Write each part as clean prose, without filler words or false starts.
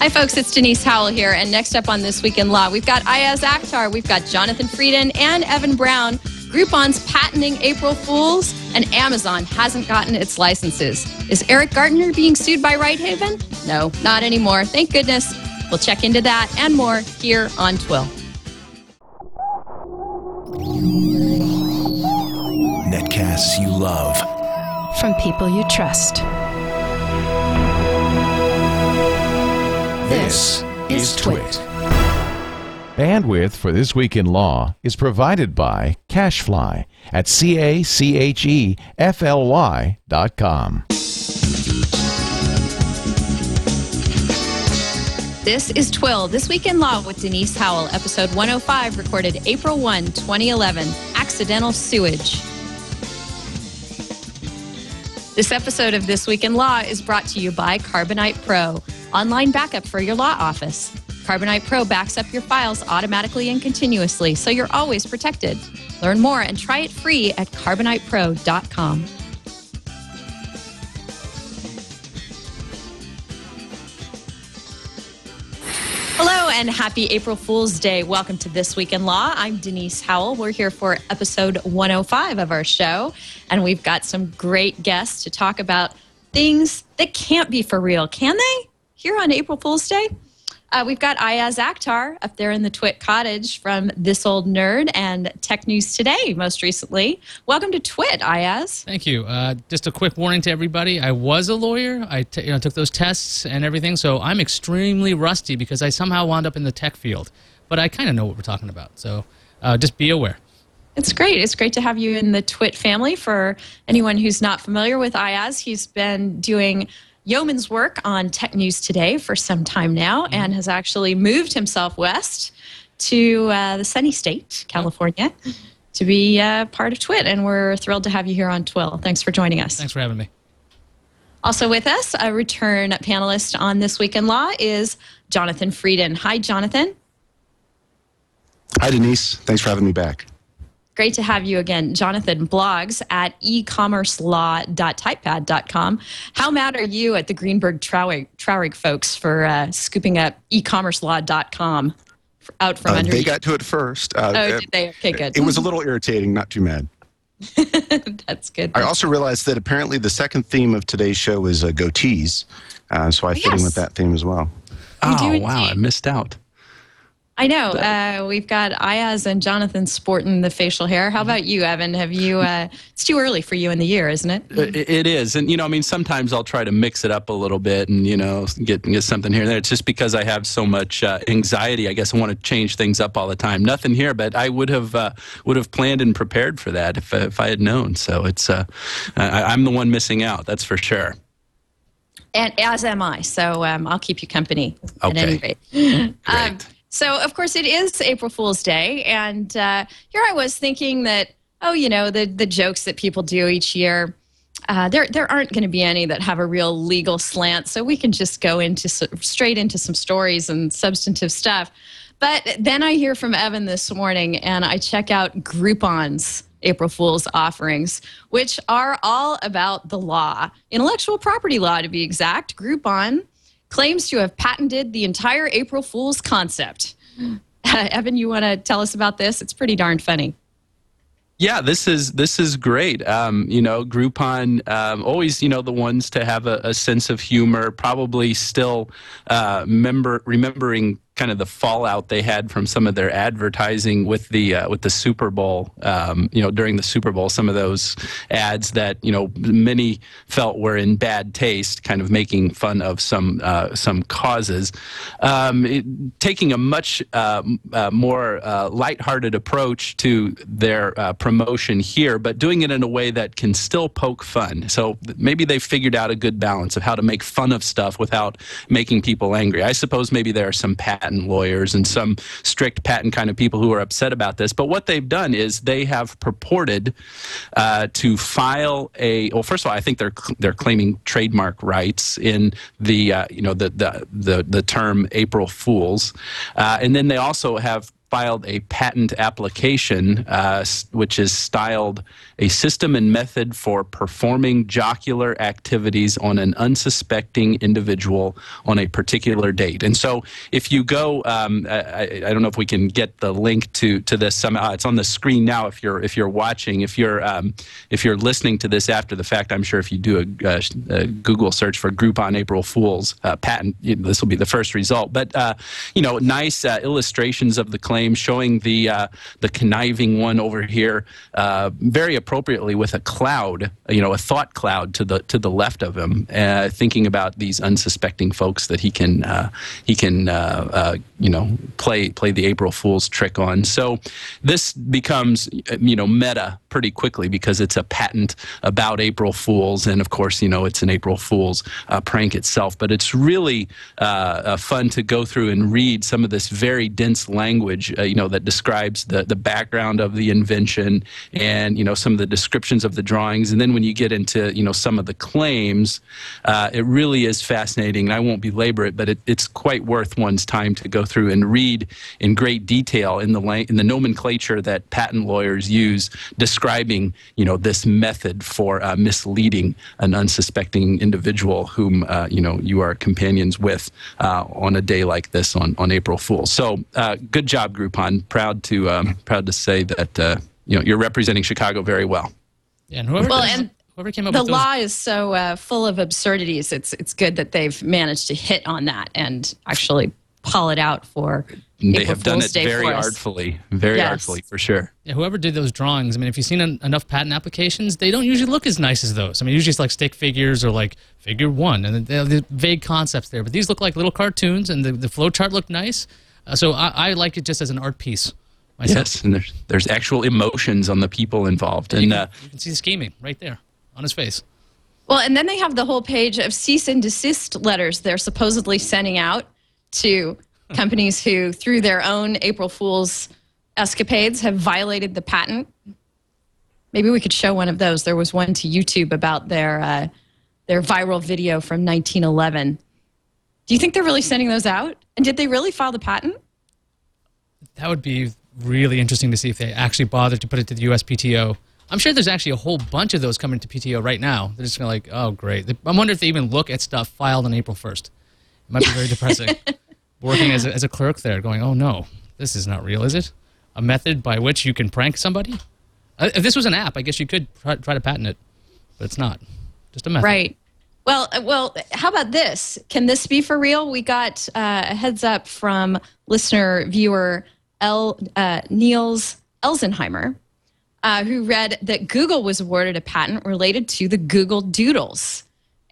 Hi, folks. It's Denise Howell here. And next up on This Week in Law, we've got Iyaz Akhtar, we've got Jonathan Frieden and Evan Brown. Groupon's patenting April Fools, and Amazon hasn't gotten its licenses. Is Eriq Gardner being sued by Righthaven? No, not anymore. Thank goodness. We'll check into that and more here on TWIL. Netcasts you love. From people you trust. This is TWIT. Bandwidth for This Week in Law is provided by CacheFly at CacheFly.com. This is TWIL, This Week in Law with Denise Howell, episode 105, recorded April 1, 2011, Accidental Sewage. This episode of This Week in Law is brought to you by Carbonite Pro, online backup for your law office. Carbonite Pro backs up your files automatically and continuously, so you're always protected. Learn more and try it free at carbonitepro.com. Hello and happy April Fool's Day. Welcome to This Week in Law. I'm Denise Howell. We're here for episode 105 of our show, and we've got some great guests to talk about things that can't be for real, can they? Here on April Fool's Day? We've got Iyaz Akhtar up there in the TWIT cottage from This Old Nerd and Tech News Today most recently. Welcome to TWIT, Iyaz. Thank you. Just a quick warning to everybody. I was a lawyer. I took those tests and everything, so I'm extremely rusty because I somehow wound up in the tech field. But I kind of know what we're talking about, so just be aware. It's great. It's great to have you in the TWIT family. For anyone who's not familiar with Iyaz, he's been doing yeoman's work on Tech News Today for some time now, and has actually moved himself west to the sunny state, California, to be part of TWIT, and we're thrilled to have you here on TWIL. Thanks for joining us. Thanks for having me. Also with us, a return panelist on This Week in Law is Jonathan Frieden. Hi, Jonathan. Hi, Denise. Thanks for having me back. Great to have you again. Jonathan blogs at ecommercelaw.typepad.com. How mad are you at the Greenberg Traurig folks for scooping up ecommercelaw.com out from under you? They got to it first. Did they? Okay, good. It was a little irritating, not too mad. That's good. I also realized that apparently the second theme of today's show is goatees, so I fit in with that theme as well. Oh, wow, I missed out. I know. We've got Iyaz and Jonathan sporting the facial hair. How about you, Evan? Have you? It's too early for you in the year, isn't it? It is, and I mean, sometimes I'll try to mix it up a little bit, and get something here and there. It's just because I have so much anxiety. I guess I want to change things up all the time. Nothing here, but I would have planned and prepared for that if I had known. So it's I'm the one missing out. That's for sure. And as am I. So I'll keep you company at any rate. Great. So, of course, it is April Fool's Day, and here I was thinking that, the jokes that people do each year, there aren't going to be any that have a real legal slant, so we can just go straight into some stories and substantive stuff. But then I hear from Evan this morning, and I check out Groupon's April Fool's offerings, which are all about the law, intellectual property law to be exact. Groupon claims to have patented the entire April Fool's concept. Evan, you want to tell us about this? It's pretty darn funny. Yeah, this is great. Groupon, always, the ones to have a sense of humor, probably still remembering kind of the fallout they had from some of their advertising with the Super Bowl, during the Super Bowl, some of those ads that, many felt were in bad taste, kind of making fun of some causes. Taking a much more lighthearted approach to their promotion here, but doing it in a way that can still poke fun. So maybe they figured out a good balance of how to make fun of stuff without making people angry. I suppose maybe there are some patent lawyers and some strict patent kind of people who are upset about this. But what they've done is they have purported to file a. Well, first of all, I think they're claiming trademark rights in the term April Fools, and then they also have filed a patent application, which is styled a system and method for performing jocular activities on an unsuspecting individual on a particular date. And so if you go, I don't know if we can get the link to this somehow. It's on the screen now if you're watching. If you're listening to this after the fact, I'm sure if you do a Google search for Groupon April Fools patent, this will be the first result. But, nice illustrations of the claim, showing the conniving one over here very appropriately with a cloud, a thought cloud to the left of him, thinking about these unsuspecting folks that he can play the April Fool's trick on. So this becomes meta pretty quickly because it's a patent about April Fools, and of course it's an April Fool's prank itself. But it's really fun to go through and read some of this very dense language. That describes the background of the invention and, some of the descriptions of the drawings. And then when you get into, some of the claims, it really is fascinating. And I won't belabor it, but it's quite worth one's time to go through and read in great detail in the nomenclature that patent lawyers use describing, this method for misleading an unsuspecting individual whom, you are companions with on a day like this on April Fool's. So good job, Groupon. Proud to say that you're representing Chicago very well. Yeah, and whoever came up with the law is so full of absurdities. It's good that they've managed to hit on that and actually pull it out for. They have done it very artfully, for sure. Yeah, whoever did those drawings, I mean, if you've seen enough patent applications, they don't usually look as nice as those. I mean, usually it's like stick figures or like figure one, and the vague concepts there. But these look like little cartoons, and the flow chart looked nice. So I like it just as an art piece myself. Yes, and there's actual emotions on the people involved. And you can see the scheming right there on his face. Well, and then they have the whole page of cease and desist letters they're supposedly sending out to companies who, through their own April Fool's escapades, have violated the patent. Maybe we could show one of those. There was one to YouTube about their viral video from 1911. Do you think they're really sending those out? And did they really file the patent? That would be really interesting to see if they actually bothered to put it to the USPTO. I'm sure there's actually a whole bunch of those coming to PTO right now. They're just like, oh, great. I wonder if they even look at stuff filed on April 1st. It might be very depressing. Working as a clerk there going, oh, no, this is not real, is it? A method by which you can prank somebody? If this was an app, I guess you could try to patent it, but it's not. Just a method. Right. Well, how about this? Can this be for real? We got a heads up from listener, viewer Niels Elsenheimer, who read that Google was awarded a patent related to the Google Doodles.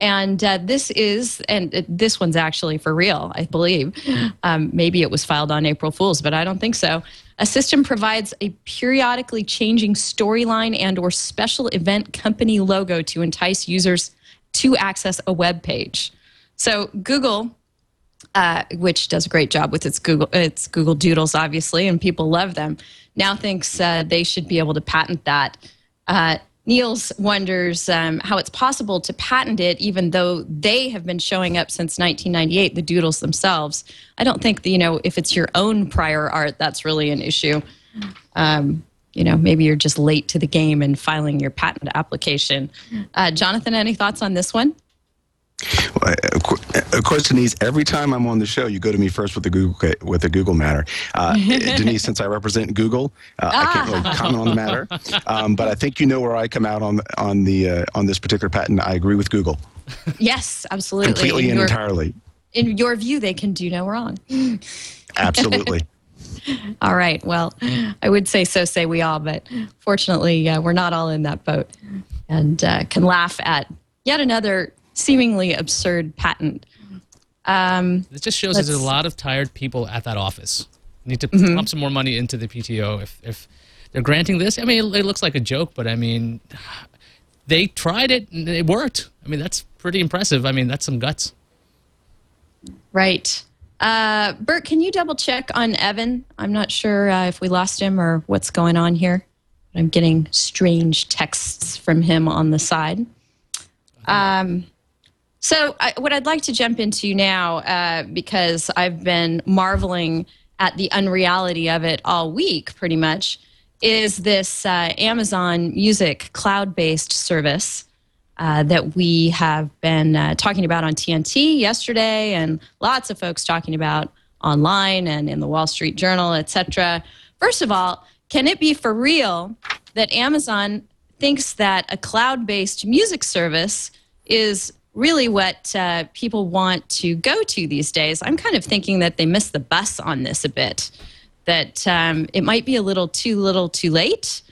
And this one's actually for real, I believe. Maybe it was filed on April Fool's, but I don't think so. A system provides a periodically changing storyline and or special event company logo to entice users to access a web page. So Google, which does a great job with its Google Doodles, obviously, and people love them, now thinks they should be able to patent that. Niels wonders how it's possible to patent it, even though they have been showing up since 1998, the Doodles themselves. I don't think, if it's your own prior art, that's really an issue. Maybe you're just late to the game in filing your patent application. Jonathan, any thoughts on this one? Well, of course, Denise, every time I'm on the show, you go to me first with the Google matter. Denise, since I represent Google, I can't really comment on the matter. But I think where I come out on this particular patent. I agree with Google. Yes, absolutely. Completely and entirely. In your view, they can do no wrong. Absolutely. All right. Well, I would say so say we all, but fortunately, we're not all in that boat and can laugh at yet another seemingly absurd patent. It just shows there's a lot of tired people at that office. You need to pump some more money into the PTO if they're granting this. I mean, it looks like a joke, but I mean, they tried it and it worked. I mean, that's pretty impressive. I mean, that's some guts. Right. Bert, can you double check on Evan? I'm not sure if we lost him or what's going on here. I'm getting strange texts from him on the side. So what I'd like to jump into now, because I've been marveling at the unreality of it all week, pretty much, is this Amazon Music cloud-based service that we have been talking about on TNT yesterday, and lots of folks talking about online and in the Wall Street Journal, etc. First of all, can it be for real that Amazon thinks that a cloud-based music service is really what people want to go to these days? I'm kind of thinking that they missed the bus on this a bit, that it might be a little too late.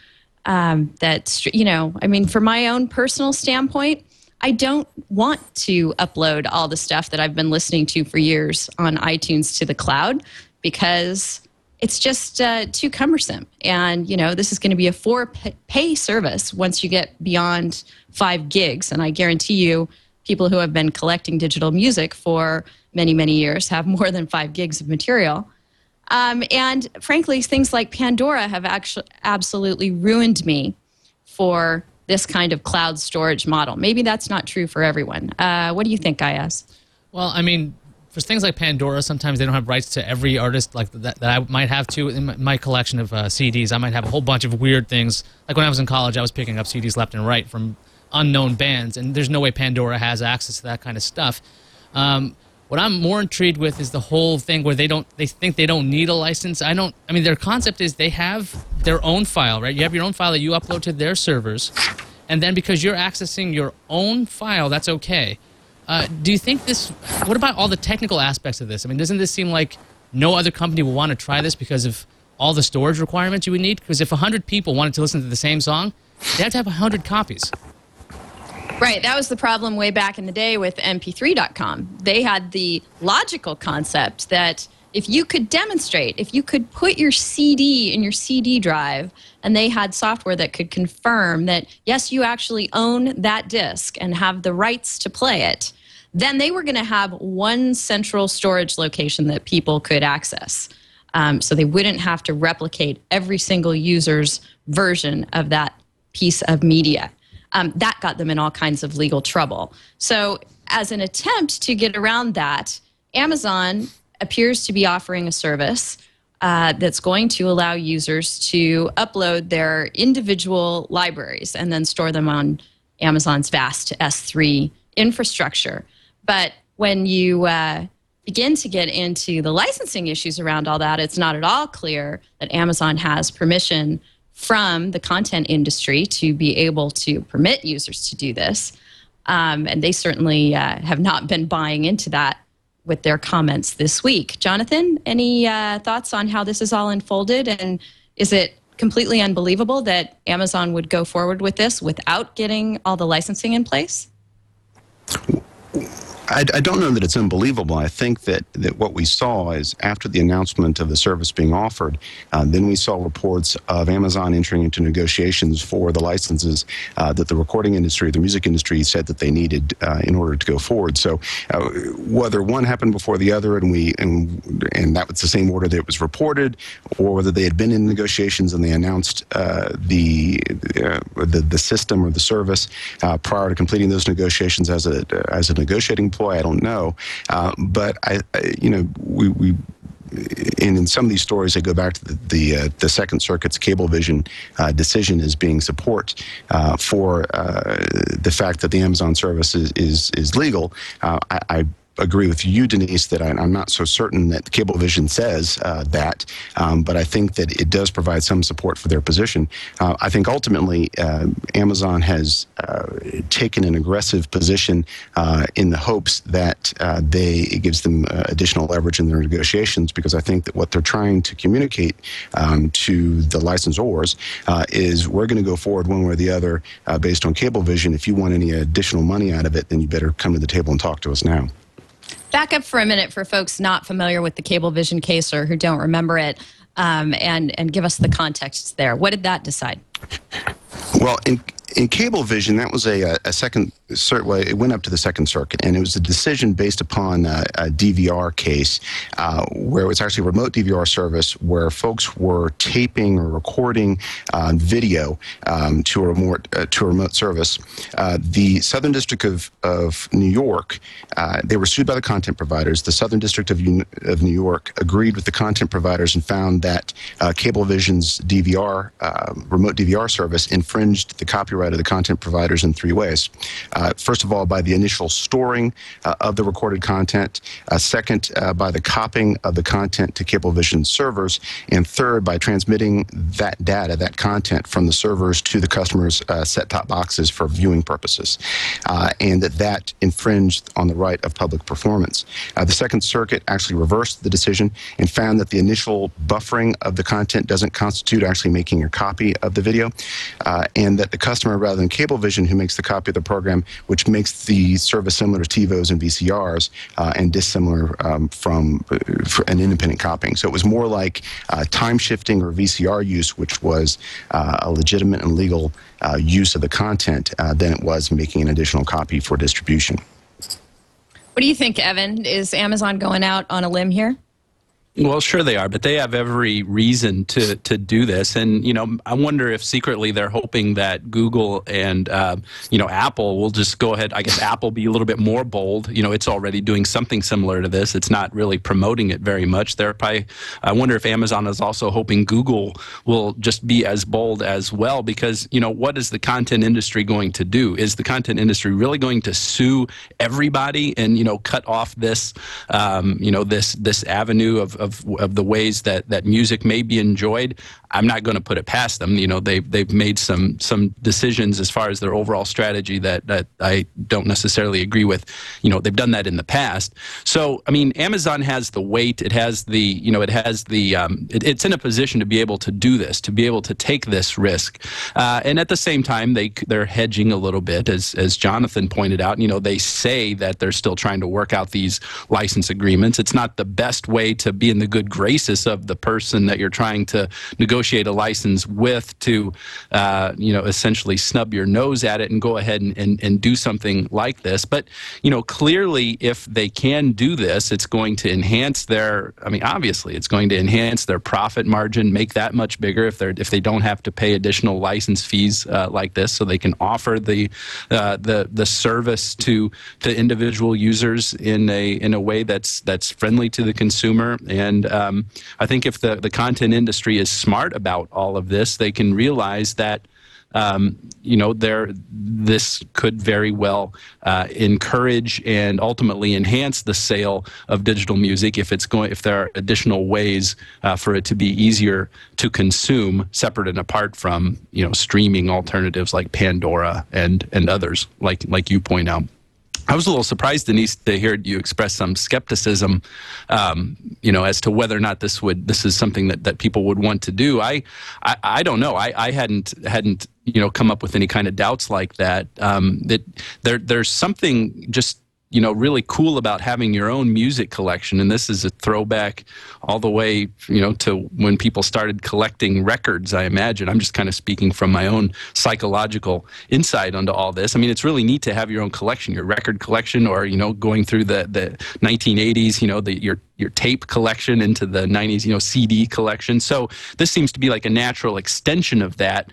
That, you know, I mean, from my own personal standpoint, I don't want to upload all the stuff that I've been listening to for years on iTunes to the cloud, because it's just too cumbersome. And, you know, this is going to be a for-pay service once you get beyond 5 gigs. And I guarantee you, people who have been collecting digital music for many, many years have more than 5 gigs of material. And frankly, things like Pandora have actually absolutely ruined me for this kind of cloud storage model. Maybe that's not true for everyone. What do you think, Iyaz? Well, I mean, for things like Pandora, sometimes they don't have rights to every artist like that I might have to. In my collection of CDs, I might have a whole bunch of weird things. Like when I was in college, I was picking up CDs left and right from unknown bands, and there's no way Pandora has access to that kind of stuff. What I'm more intrigued with is the whole thing where they think they don't need a license. I mean, their concept is they have their own file, right? You have your own file that you upload to their servers, and then because you're accessing your own file, that's okay. Do you think this, what about all the technical aspects of this? I mean, doesn't this seem like no other company will want to try this because of all the storage requirements you would need? Because if 100 people wanted to listen to the same song, they have to have 100 copies. Right, that was the problem way back in the day with mp3.com. They had the logical concept that if you could demonstrate, if you could put your CD in your CD drive, and they had software that could confirm that, yes, you actually own that disc and have the rights to play it, then they were going to have one central storage location that people could access. So they wouldn't have to replicate every single user's version of that piece of media. That got them in all kinds of legal trouble. So as an attempt to get around that, Amazon appears to be offering a service that's going to allow users to upload their individual libraries and then store them on Amazon's vast S3 infrastructure. But when you begin to get into the licensing issues around all that, it's not at all clear that Amazon has permission from the content industry to be able to permit users to do this. And they certainly have not been buying into that with their comments this week. Jonathan, any thoughts on how this is all unfolded? And is it completely unbelievable that Amazon would go forward with this without getting all the licensing in place? I don't know that it's unbelievable. I think that what we saw is after the announcement of the service being offered, then we saw reports of Amazon entering into negotiations for the licenses that the recording industry, the music industry said that they needed in order to go forward. So whether one happened before the other and that was the same order that it was reported, or whether they had been in negotiations and they announced the system or the service prior to completing those negotiations as a negotiating ploy, I don't know, but in some of these stories, I go back to the Second Circuit's Cablevision decision as being support for the fact that the Amazon service is legal. I agree with you, Denise, that I'm not so certain that Cablevision says that, but I think that it does provide some support for their position. I think ultimately Amazon has taken an aggressive position in the hopes that it gives them additional leverage in their negotiations, because I think that what they're trying to communicate to the licensors is we're going to go forward one way or the other based on Cablevision. If you want any additional money out of it, then you better come to the table and talk to us now. Back up for a minute for folks not familiar with the Cablevision case or who don't remember it, and give us the context there. What did that decide? Well, in In Cablevision, that was a second, well, it went up to the Second Circuit, and it was a decision based upon a DVR case where it was actually a remote DVR service where folks were taping or recording video to a remote service. The Southern District of New York, they were sued by the content providers. The Southern District of New York agreed with the content providers and found that Cablevision's DVR, remote DVR service infringed the copyright of the content providers in three ways. First of all, by the initial storing of the recorded content. Second, by the copying of the content to Cablevision servers. And third, by transmitting that data, that content from the servers to the customer's set-top boxes for viewing purposes. And that infringed on the right of public performance. The Second Circuit actually reversed the decision and found that the initial buffering of the content doesn't constitute actually making a copy of the video, and that the customer, rather than Cablevision, who makes the copy of the program, which makes the service similar to TiVos and VCRs and dissimilar from an independent copying. So it was more like time shifting or VCR use, which was a legitimate and legal use of the content than it was making an additional copy for distribution. What do you think, Evan? Is Amazon going out on a limb here? Well, sure they are, but they have every reason to do this. And, you know, I wonder if secretly they're hoping that Google and, you know, Apple will just go ahead. I guess Apple be a little bit more bold. You know, it's already doing something similar to this. It's not really promoting it very much. They're probably, I wonder if Amazon is also hoping Google will just be as bold as well, because, you know, what is the content industry going to do? Is the content industry really going to sue everybody and, you know, cut off this, you know, this avenue of the ways that music may be enjoyed? I'm not going to put it past them. You know, they've made some decisions as far as their overall strategy that I don't necessarily agree with. You know, they've done that in the past. So, I mean, Amazon has the weight. It has the, you know, it has the, it's in a position to be able to do this, to be able to take this risk. And at the same time, they're hedging a little bit, as Jonathan pointed out. You know, they say that they're still trying to work out these license agreements. It's not the best way to be in the good graces of the person that you're trying to negotiate a license with to, you know, essentially snub your nose at it and go ahead and do something like this. But, you know, clearly if they can do this, it's going to enhance their, I mean, obviously it's going to enhance their profit margin, make that much bigger if they don't have to pay additional license fees like this, so they can offer the service to individual users in a way that's friendly to the consumer. And I think if the content industry is smart about all of this, they can realize that, you know, this could very well encourage and ultimately enhance the sale of digital music if there are additional ways for it to be easier to consume, separate and apart from, you know, streaming alternatives like Pandora and others, like you point out. I was a little surprised, Denise, to hear you express some skepticism, you know, as to whether or not this is something that people would want to do. I don't know. I hadn't you know, come up with any kind of doubts like that. That there's something just, you know, really cool about having your own music collection. And this is a throwback all the way, you know, to when people started collecting records, I imagine. I'm just kind of speaking from my own psychological insight onto all this. I mean, it's really neat to have your own collection, your record collection, or, you know, going through the 1980s, you know, your tape collection into the 90s, you know, CD collection. So this seems to be like a natural extension of that.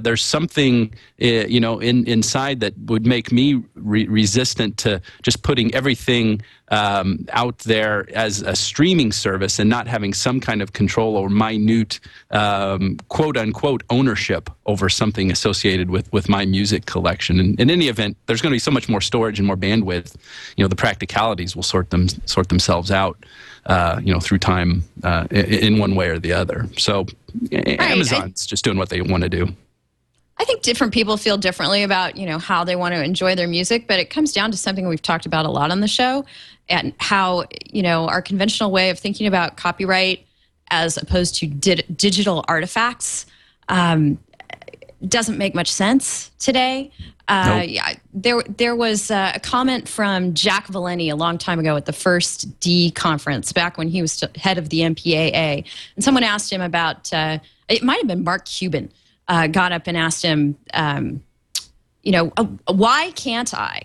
There's something, you know, inside that would make me resistant to just putting everything out there as a streaming service and not having some kind of control or minute, quote-unquote, ownership over something associated with my music collection. And in any event, there's going to be so much more storage and more bandwidth. You know, the practicalities will sort themselves out, you know, through time in one way or the other. So right, Amazon's just doing what they want to do. I think different people feel differently about, you know, how they want to enjoy their music, but it comes down to something we've talked about a lot on the show, and how, you know, our conventional way of thinking about copyright as opposed to digital artifacts doesn't make much sense today. Nope. Yeah, there was a comment from Jack Valeni a long time ago at the first D conference, back when he was head of the MPAA, and someone asked him about, it might have been Mark Cuban, got up and asked him, you know, why can't I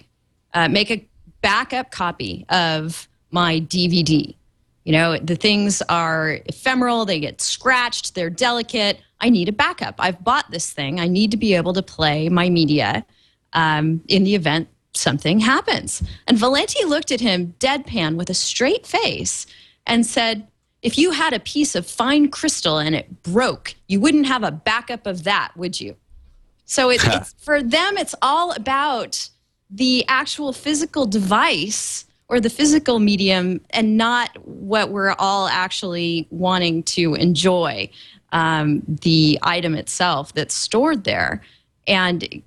make a backup copy of my DVD? You know, the things are ephemeral, they get scratched, they're delicate. I need a backup. I've bought this thing. I need to be able to play my media in the event something happens. And Valenti looked at him deadpan with a straight face and said, if you had a piece of fine crystal and it broke, you wouldn't have a backup of that, would you? So it's for them, it's all about the actual physical device or the physical medium and not what we're all actually wanting to enjoy, the item itself that's stored there. And,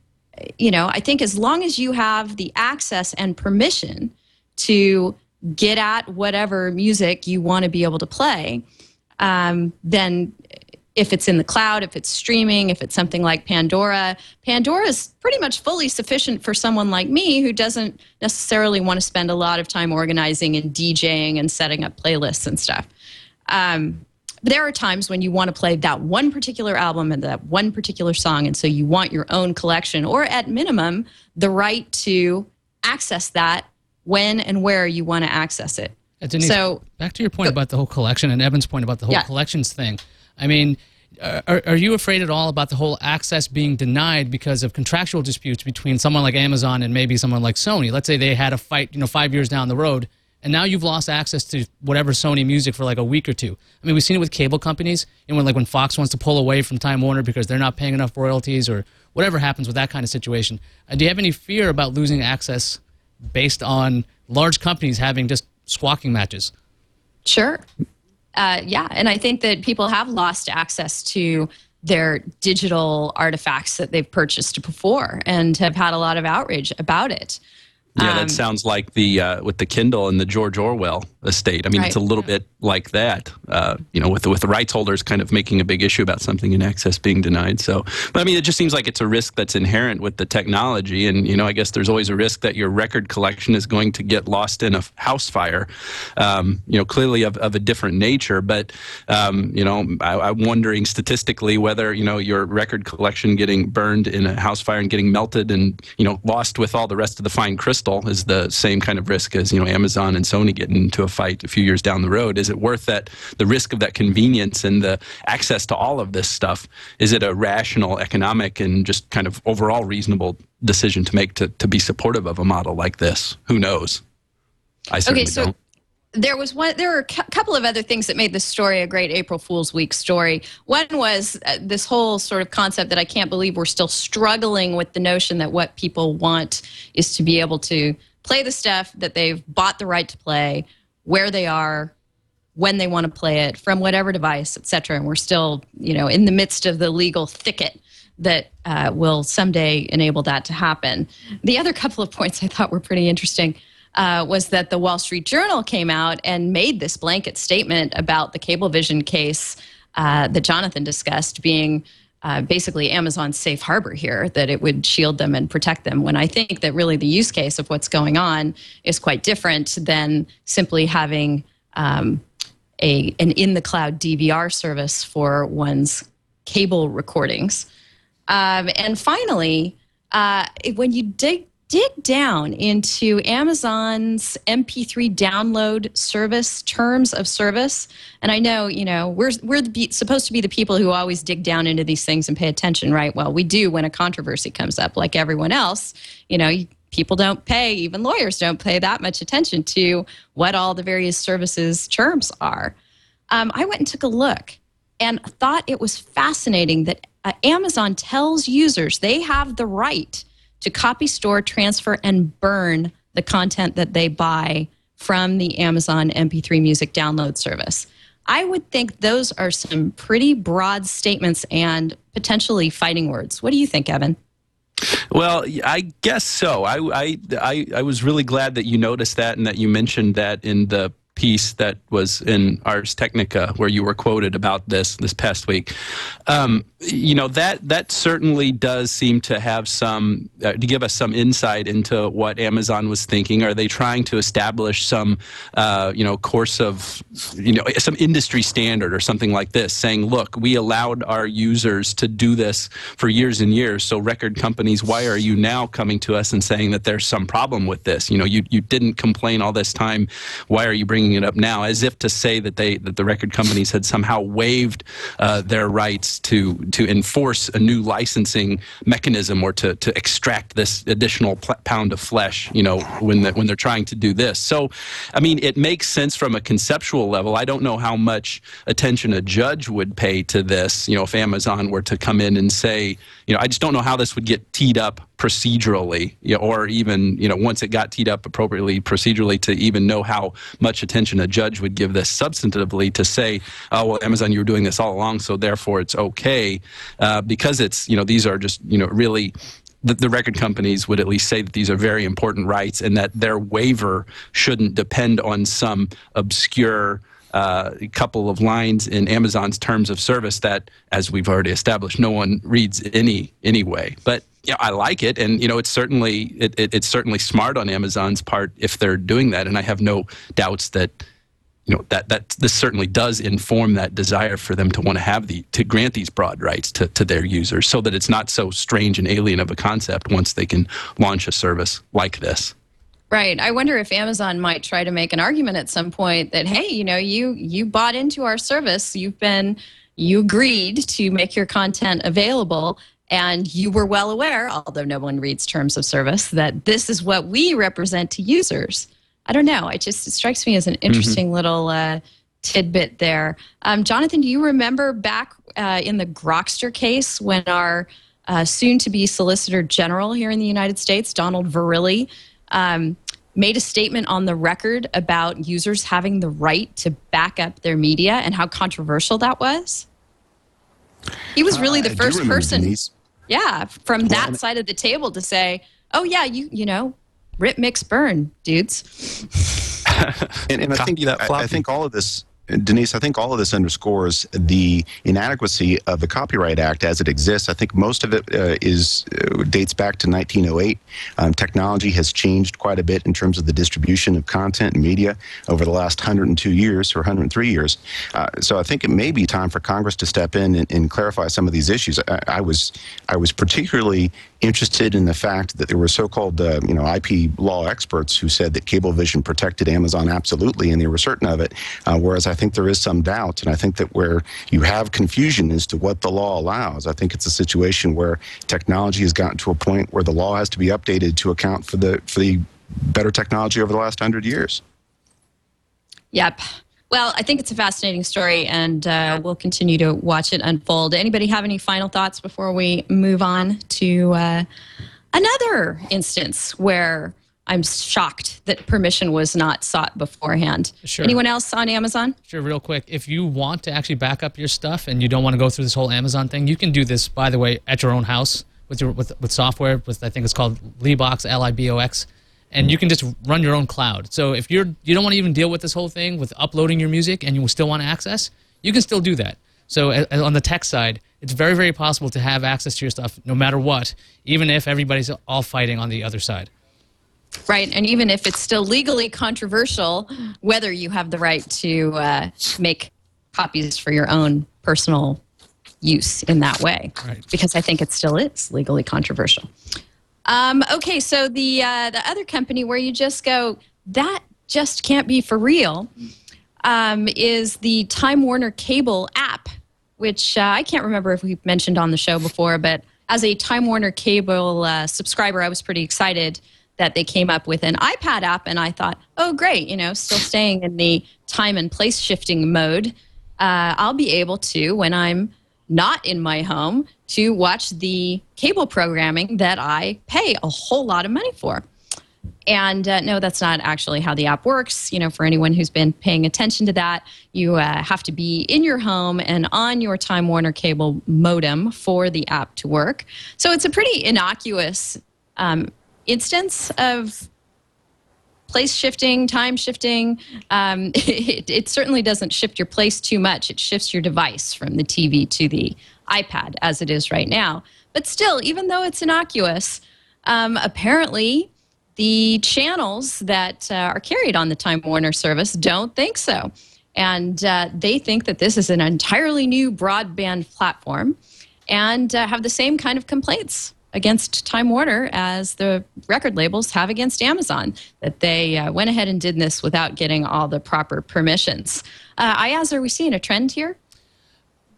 you know, I think as long as you have the access and permission to get at whatever music you want to be able to play, then if it's in the cloud, if it's streaming, if it's something like Pandora, Pandora's pretty much fully sufficient for someone like me who doesn't necessarily want to spend a lot of time organizing and DJing and setting up playlists and stuff. But there are times when you want to play that one particular album and that one particular song, and so you want your own collection, or at minimum, the right to access that when and where you want to access it. Denise, so back to your point about the whole collection and Evan's point about the whole collections thing. I mean, are you afraid at all about the whole access being denied because of contractual disputes between someone like Amazon and maybe someone like Sony? Let's say they had a fight, you know, 5 years down the road, and now you've lost access to whatever Sony music for like a week or two. I mean, we've seen it with cable companies, and when Fox wants to pull away from Time Warner because they're not paying enough royalties or whatever happens with that kind of situation. Do you have any fear about losing access based on large companies having just squawking matches? Sure. Yeah, and I think that people have lost access to their digital artifacts that they've purchased before and have had a lot of outrage about it. Yeah, that sounds like the with the Kindle and the George Orwell estate. I mean, it's a little bit like that, you know, with the rights holders kind of making a big issue about something and access being denied. So, but I mean, it just seems like it's a risk that's inherent with the technology. And, you know, I guess there's always a risk that your record collection is going to get lost in a house fire, you know, clearly of a different nature. But, you know, I'm wondering statistically whether, you know, your record collection getting burned in a house fire and getting melted and, you know, lost with all the rest of the fine crystal is the same kind of risk as, you know, Amazon and Sony getting into a fight a few years down the road. Is it worth that, the risk of that convenience and the access to all of this stuff? Is it a rational, economic, and just kind of overall reasonable decision to make to be supportive of a model like this? Who knows? I certainly don't. There were a couple of other things that made this story a great April Fool's Week story. One was this whole sort of concept that I can't believe we're still struggling with the notion that what people want is to be able to play the stuff that they've bought the right to play, where they are, when they want to play it, from whatever device, et cetera. And we're still, you know, in the midst of the legal thicket that will someday enable that to happen. The other couple of points I thought were pretty interesting. Was that the Wall Street Journal came out and made this blanket statement about the Cablevision case that Jonathan discussed being basically Amazon's safe harbor here, that it would shield them and protect them, when I think that really the use case of what's going on is quite different than simply having an in-the-cloud DVR service for one's cable recordings. And finally, when you dig down into Amazon's MP3 download service, terms of service. And I know, you know, we're supposed to be the people who always dig down into these things and pay attention, right? Well, we do when a controversy comes up, like everyone else. You know, people don't pay, even lawyers don't pay that much attention to what all the various services terms are. I went and took a look and thought it was fascinating that Amazon tells users they have the right to copy, store, transfer, and burn the content that they buy from the Amazon MP3 music download service. I would think those are some pretty broad statements and potentially fighting words. What do you think, Evan? Well, I guess so. I was really glad that you noticed that and that you mentioned that in the piece that was in Ars Technica where you were quoted about this past week. You know, that certainly does seem to have some, to give us some insight into what Amazon was thinking. Are they trying to establish some, you know, course of, you know, some industry standard or something like this, saying, look, we allowed our users to do this for years and years. So record companies, why are you now coming to us and saying that there's some problem with this? You know, you didn't complain all this time. Why are you bringing it up now, as if to say that the record companies had somehow waived their rights to enforce a new licensing mechanism or to extract this additional pound of flesh, you know, when they're trying to do this. So, I mean, it makes sense from a conceptual level. I don't know how much attention a judge would pay to this, you know, if Amazon were to come in and say, you know, I just don't know how this would get teed up procedurally, you know, or even, you know, once it got teed up appropriately procedurally, to even know how much attention a judge would give this substantively, to say, oh, well, Amazon, you were doing this all along, so therefore it's okay, because it's, you know, these are just, you know, really, the record companies would at least say that these are very important rights and that their waiver shouldn't depend on some obscure couple of lines in Amazon's terms of service that, as we've already established, no one reads anyway. But yeah, I like it, and you know, it's certainly smart on Amazon's part if they're doing that, and I have no doubts that, you know, that this certainly does inform that desire for them to want to have to grant these broad rights to their users, so that it's not so strange and alien of a concept once they can launch a service like this. Right. I wonder if Amazon might try to make an argument at some point that, hey, you know, you bought into our service, you agreed to make your content available. And you were well aware, although no one reads terms of service, that this is what we represent to users. I don't know. It strikes me as an interesting little tidbit there. Jonathan, do you remember back in the Grokster case when our soon-to-be Solicitor General here in the United States, Donald Verrilli, made a statement on the record about users having the right to back up their media and how controversial that was? He was really the first person, Denise. Yeah, from that side of the table to say, oh, yeah, you know, rip, mix, burn, dudes. and I think all of this, Denise, I think all of this underscores the inadequacy of the Copyright Act as it exists. I think most of it dates back to 1908. Technology has changed quite a bit in terms of the distribution of content and media over the last 102 years or 103 years. So I think it may be time for Congress to step in and clarify some of these issues. I was particularly interested in the fact that there were so-called you know, IP law experts who said that Cablevision protected Amazon absolutely, and they were certain of it, whereas I think there is some doubt, and I think that where you have confusion as to what the law allows, I think it's a situation where technology has gotten to a point where the law has to be updated to account for the better technology over the last 100 years. Yep. Well, I think it's a fascinating story, and we'll continue to watch it unfold. Anybody have any final thoughts before we move on to another instance where I'm shocked that permission was not sought beforehand? Sure. Anyone else on Amazon? Sure, real quick. If you want to actually back up your stuff and you don't want to go through this whole Amazon thing, you can do this, by the way, at your own house with software, with, I think it's called Libox, Libox. And you can just run your own cloud. So if you don't want to even deal with this whole thing with uploading your music and you still want access, you can still do that. So on the tech side, it's very, very possible to have access to your stuff no matter what, even if everybody's all fighting on the other side. Right, and even if it's still legally controversial, whether you have the right to make copies for your own personal use in that way, right. Because I think it still is legally controversial. Okay, so the other company where you just go, that just can't be for real, is the Time Warner Cable app, which I can't remember if we've mentioned on the show before, but as a Time Warner Cable subscriber, I was pretty excited that they came up with an iPad app, and I thought, oh, great, you know, still staying in the time and place shifting mode. I'll be able to, when I'm not in my home, to watch the cable programming that I pay a whole lot of money for. And no, that's not actually how the app works. You know, for anyone who's been paying attention to that, you have to be in your home and on your Time Warner Cable modem for the app to work. So it's a pretty innocuous instance of place shifting, time shifting. It certainly doesn't shift your place too much. It shifts your device from the TV to the iPad as it is right now. But still, even though it's innocuous, apparently the channels that are carried on the Time Warner service don't think so. And they think that this is an entirely new broadband platform and have the same kind of complaints against Time Warner as the record labels have against Amazon, that they went ahead and did this without getting all the proper permissions. Iyaz, are we seeing a trend here?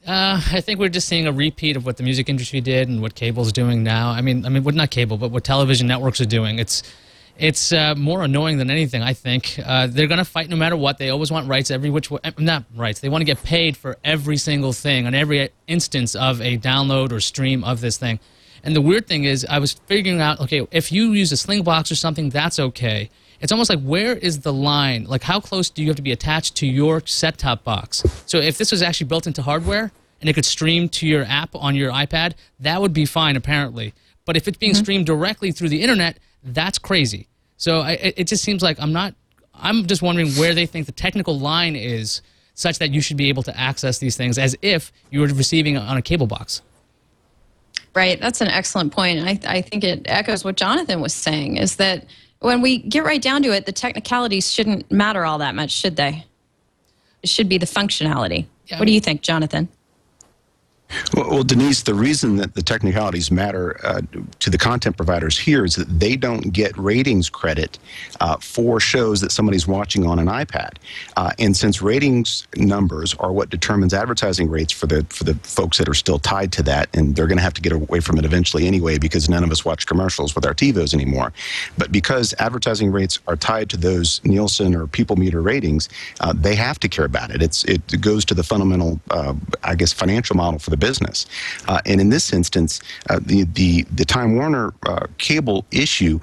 I think we're just seeing a repeat of what the music industry did and what cable's doing now. I mean, well, not cable, but what television networks are doing. It's more annoying than anything, I think. They're going to fight no matter what. They always want rights every which way. Not rights. They want to get paid for every single thing on every instance of a download or stream of this thing. And the weird thing is, I was figuring out, okay, if you use a sling box or something, that's okay. It's almost like, where is the line? Like, how close do you have to be attached to your set-top box? So if this was actually built into hardware and it could stream to your app on your iPad, that would be fine, apparently. But if it's being streamed directly through the internet, that's crazy. So it just seems like I'm just wondering where they think the technical line is such that you should be able to access these things as if you were receiving on a cable box. Right. That's an excellent point. And I think it echoes what Jonathan was saying, is that when we get right down to it, the technicalities shouldn't matter all that much, should they? It should be the functionality. Yeah, what do you think, Jonathan? Well, Denise, the reason that the technicalities matter to the content providers here is that they don't get ratings credit for shows that somebody's watching on an iPad. And since ratings numbers are what determines advertising rates for the folks that are still tied to that, and they're going to have to get away from it eventually anyway, because none of us watch commercials with our TiVos anymore. But because advertising rates are tied to those Nielsen or People Meter ratings, they have to care about it. It goes to the fundamental, I guess, financial model for the business. And in this instance, the Time Warner cable issue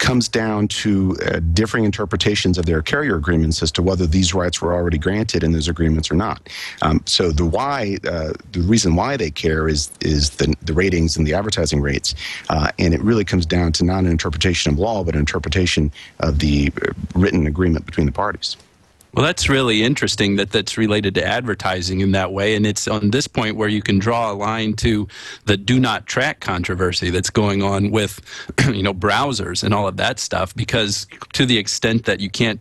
comes down to differing interpretations of their carrier agreements as to whether these rights were already granted in those agreements or not. So the reason why they care is the ratings and the advertising rates. And it really comes down to not an interpretation of law, but an interpretation of the written agreement between the parties. Well, that's really interesting that that's related to advertising in that way, and it's on this point where you can draw a line to the do not track controversy that's going on with, browsers and all of that stuff, because to the extent that you can't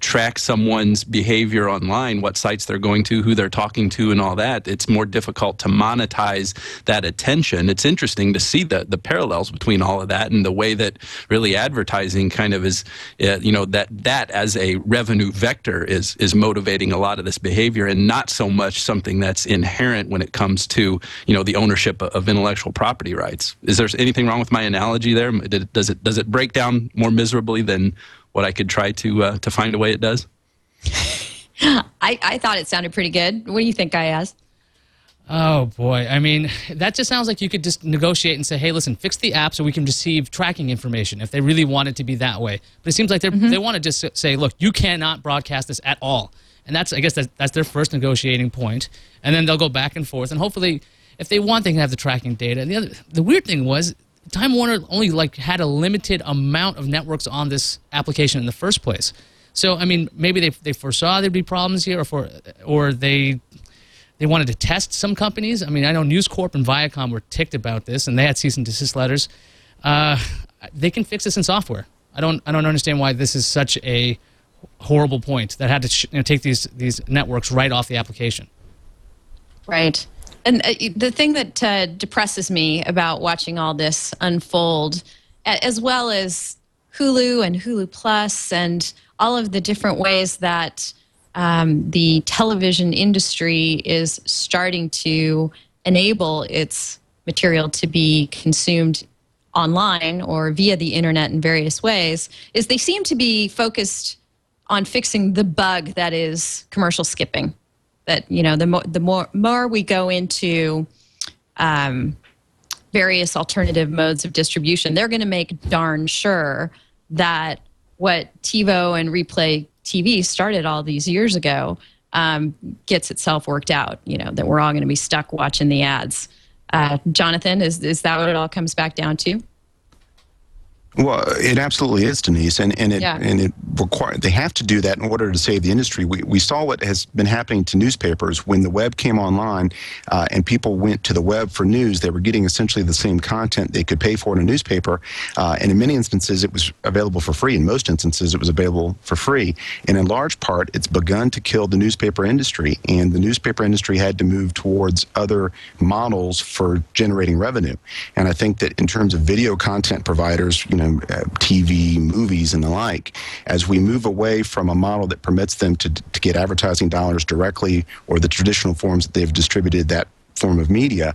track someone's behavior online, what sites they're going to, who they're talking to, and all that, it's more difficult to monetize that attention. It's interesting to see the parallels between all of that and the way that really advertising kind of is, that as a revenue vector is motivating a lot of this behavior, and not so much something that's inherent when it comes to the ownership of intellectual property rights. Is there anything wrong with my analogy there? Does it break down more miserably than what I could try to find a way it does? I thought it sounded pretty good. What do you think, Iyaz? Oh boy, I mean, that just sounds like you could just negotiate and say, hey, listen, fix the app so we can receive tracking information, if they really want it to be that way. But it seems like they want to just say, look, you cannot broadcast this at all. And I guess that's their first negotiating point. And then they'll go back and forth. And hopefully, if they want, they can have the tracking data. And the weird thing was, Time Warner only had a limited amount of networks on this application in the first place. So, I mean, maybe they foresaw there'd be problems here, or they wanted to test some companies. I mean, I know News Corp and Viacom were ticked about this, and they had cease and desist letters. They can fix this in software. I don't understand why this is such a horrible point that had to take these networks right off the application. Right. And the thing that depresses me about watching all this unfold, as well as Hulu and Hulu Plus and all of the different ways that the television industry is starting to enable its material to be consumed online or via the internet in various ways, is they seem to be focused on fixing the bug that is commercial skipping. That, the more we go into various alternative modes of distribution, they're going to make darn sure that what TiVo and Replay TV started all these years ago gets itself worked out, that we're all going to be stuck watching the ads. Jonathan, is that what it all comes back down to? Well, it absolutely is, Denise, and it require, they have to do that in order to save the industry. We saw what has been happening to newspapers when the web came online, and people went to the web for news. They were getting essentially the same content they could pay for in a newspaper, and in many instances it was available for free. In most instances it was available for free, and in large part it's begun to kill the newspaper industry, and the newspaper industry had to move towards other models for generating revenue. And I think that in terms of video content providers, you know, TV, movies, and the like, as we move away from a model that permits them to get advertising dollars directly or the traditional forms that they've distributed that form of media,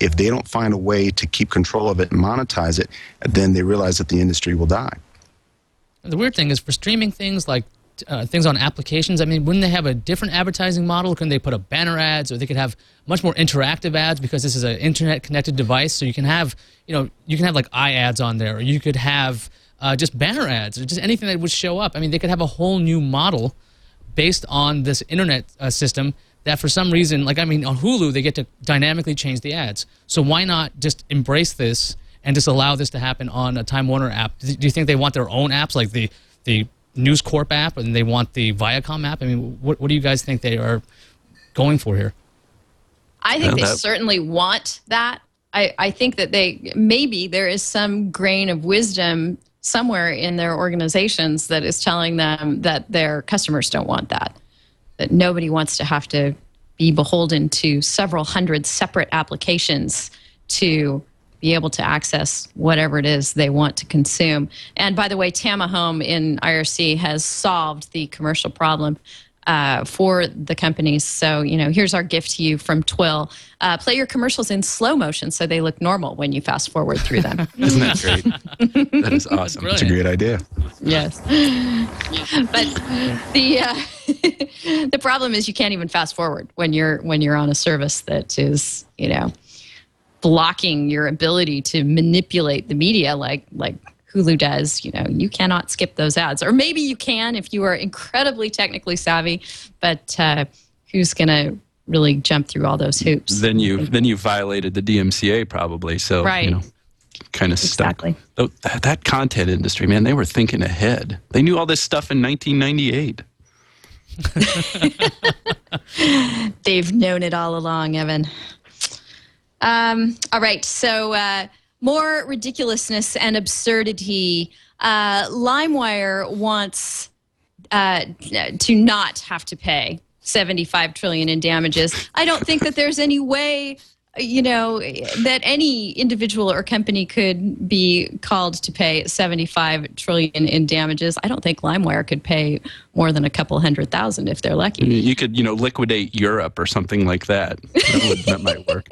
if they don't find a way to keep control of it and monetize it, then they realize that the industry will die. The weird thing is for streaming things like things on applications, I mean, wouldn't they have a different advertising model? Couldn't they put up banner ads, or they could have much more interactive ads because this is an internet-connected device? So you can have, you know, you can have like iAds on there, or you could have just banner ads, or just anything that would show up. I mean, they could have a whole new model based on this internet system that, for some reason, like, I mean, on Hulu, they get to dynamically change the ads. So why not just embrace this and just allow this to happen on a Time Warner app? Do you think they want their own apps, like the News Corp app, and they want the Viacom app? I mean, what do you guys think they are going for here? I think they certainly want that. I think that they, maybe there is some grain of wisdom somewhere in their organizations that is telling them that their customers don't want that, that nobody wants to have to be beholden to several hundred separate applications to be able to access whatever it is they want to consume. And by the way, Tamahome in IRC has solved the commercial problem for the companies. So, you know, here's our gift to you from Twill. Play your commercials in slow motion so they look normal when you fast forward through them. Isn't that great? That is awesome. That's a great idea. Yes. But the problem is you can't even fast forward when you're on a service that is, you know, blocking your ability to manipulate the media like Hulu does. You know, you cannot skip those ads. Or maybe you can if you are incredibly technically savvy, but who's going to really jump through all those hoops? Then you violated the DMCA probably, so right. You know, kind of stuck. Exactly. That content industry, man, they were thinking ahead. They knew all this stuff in 1998. They've known it all along, Evan. All right, so more ridiculousness and absurdity. LimeWire wants to not have to pay $75 trillion in damages. I don't think that there's any way, you know, that any individual or company could be called to pay $75 trillion in damages. I don't think LimeWire could pay more than a couple hundred thousand if they're lucky. You could, you know, liquidate Europe or something like that. That might work.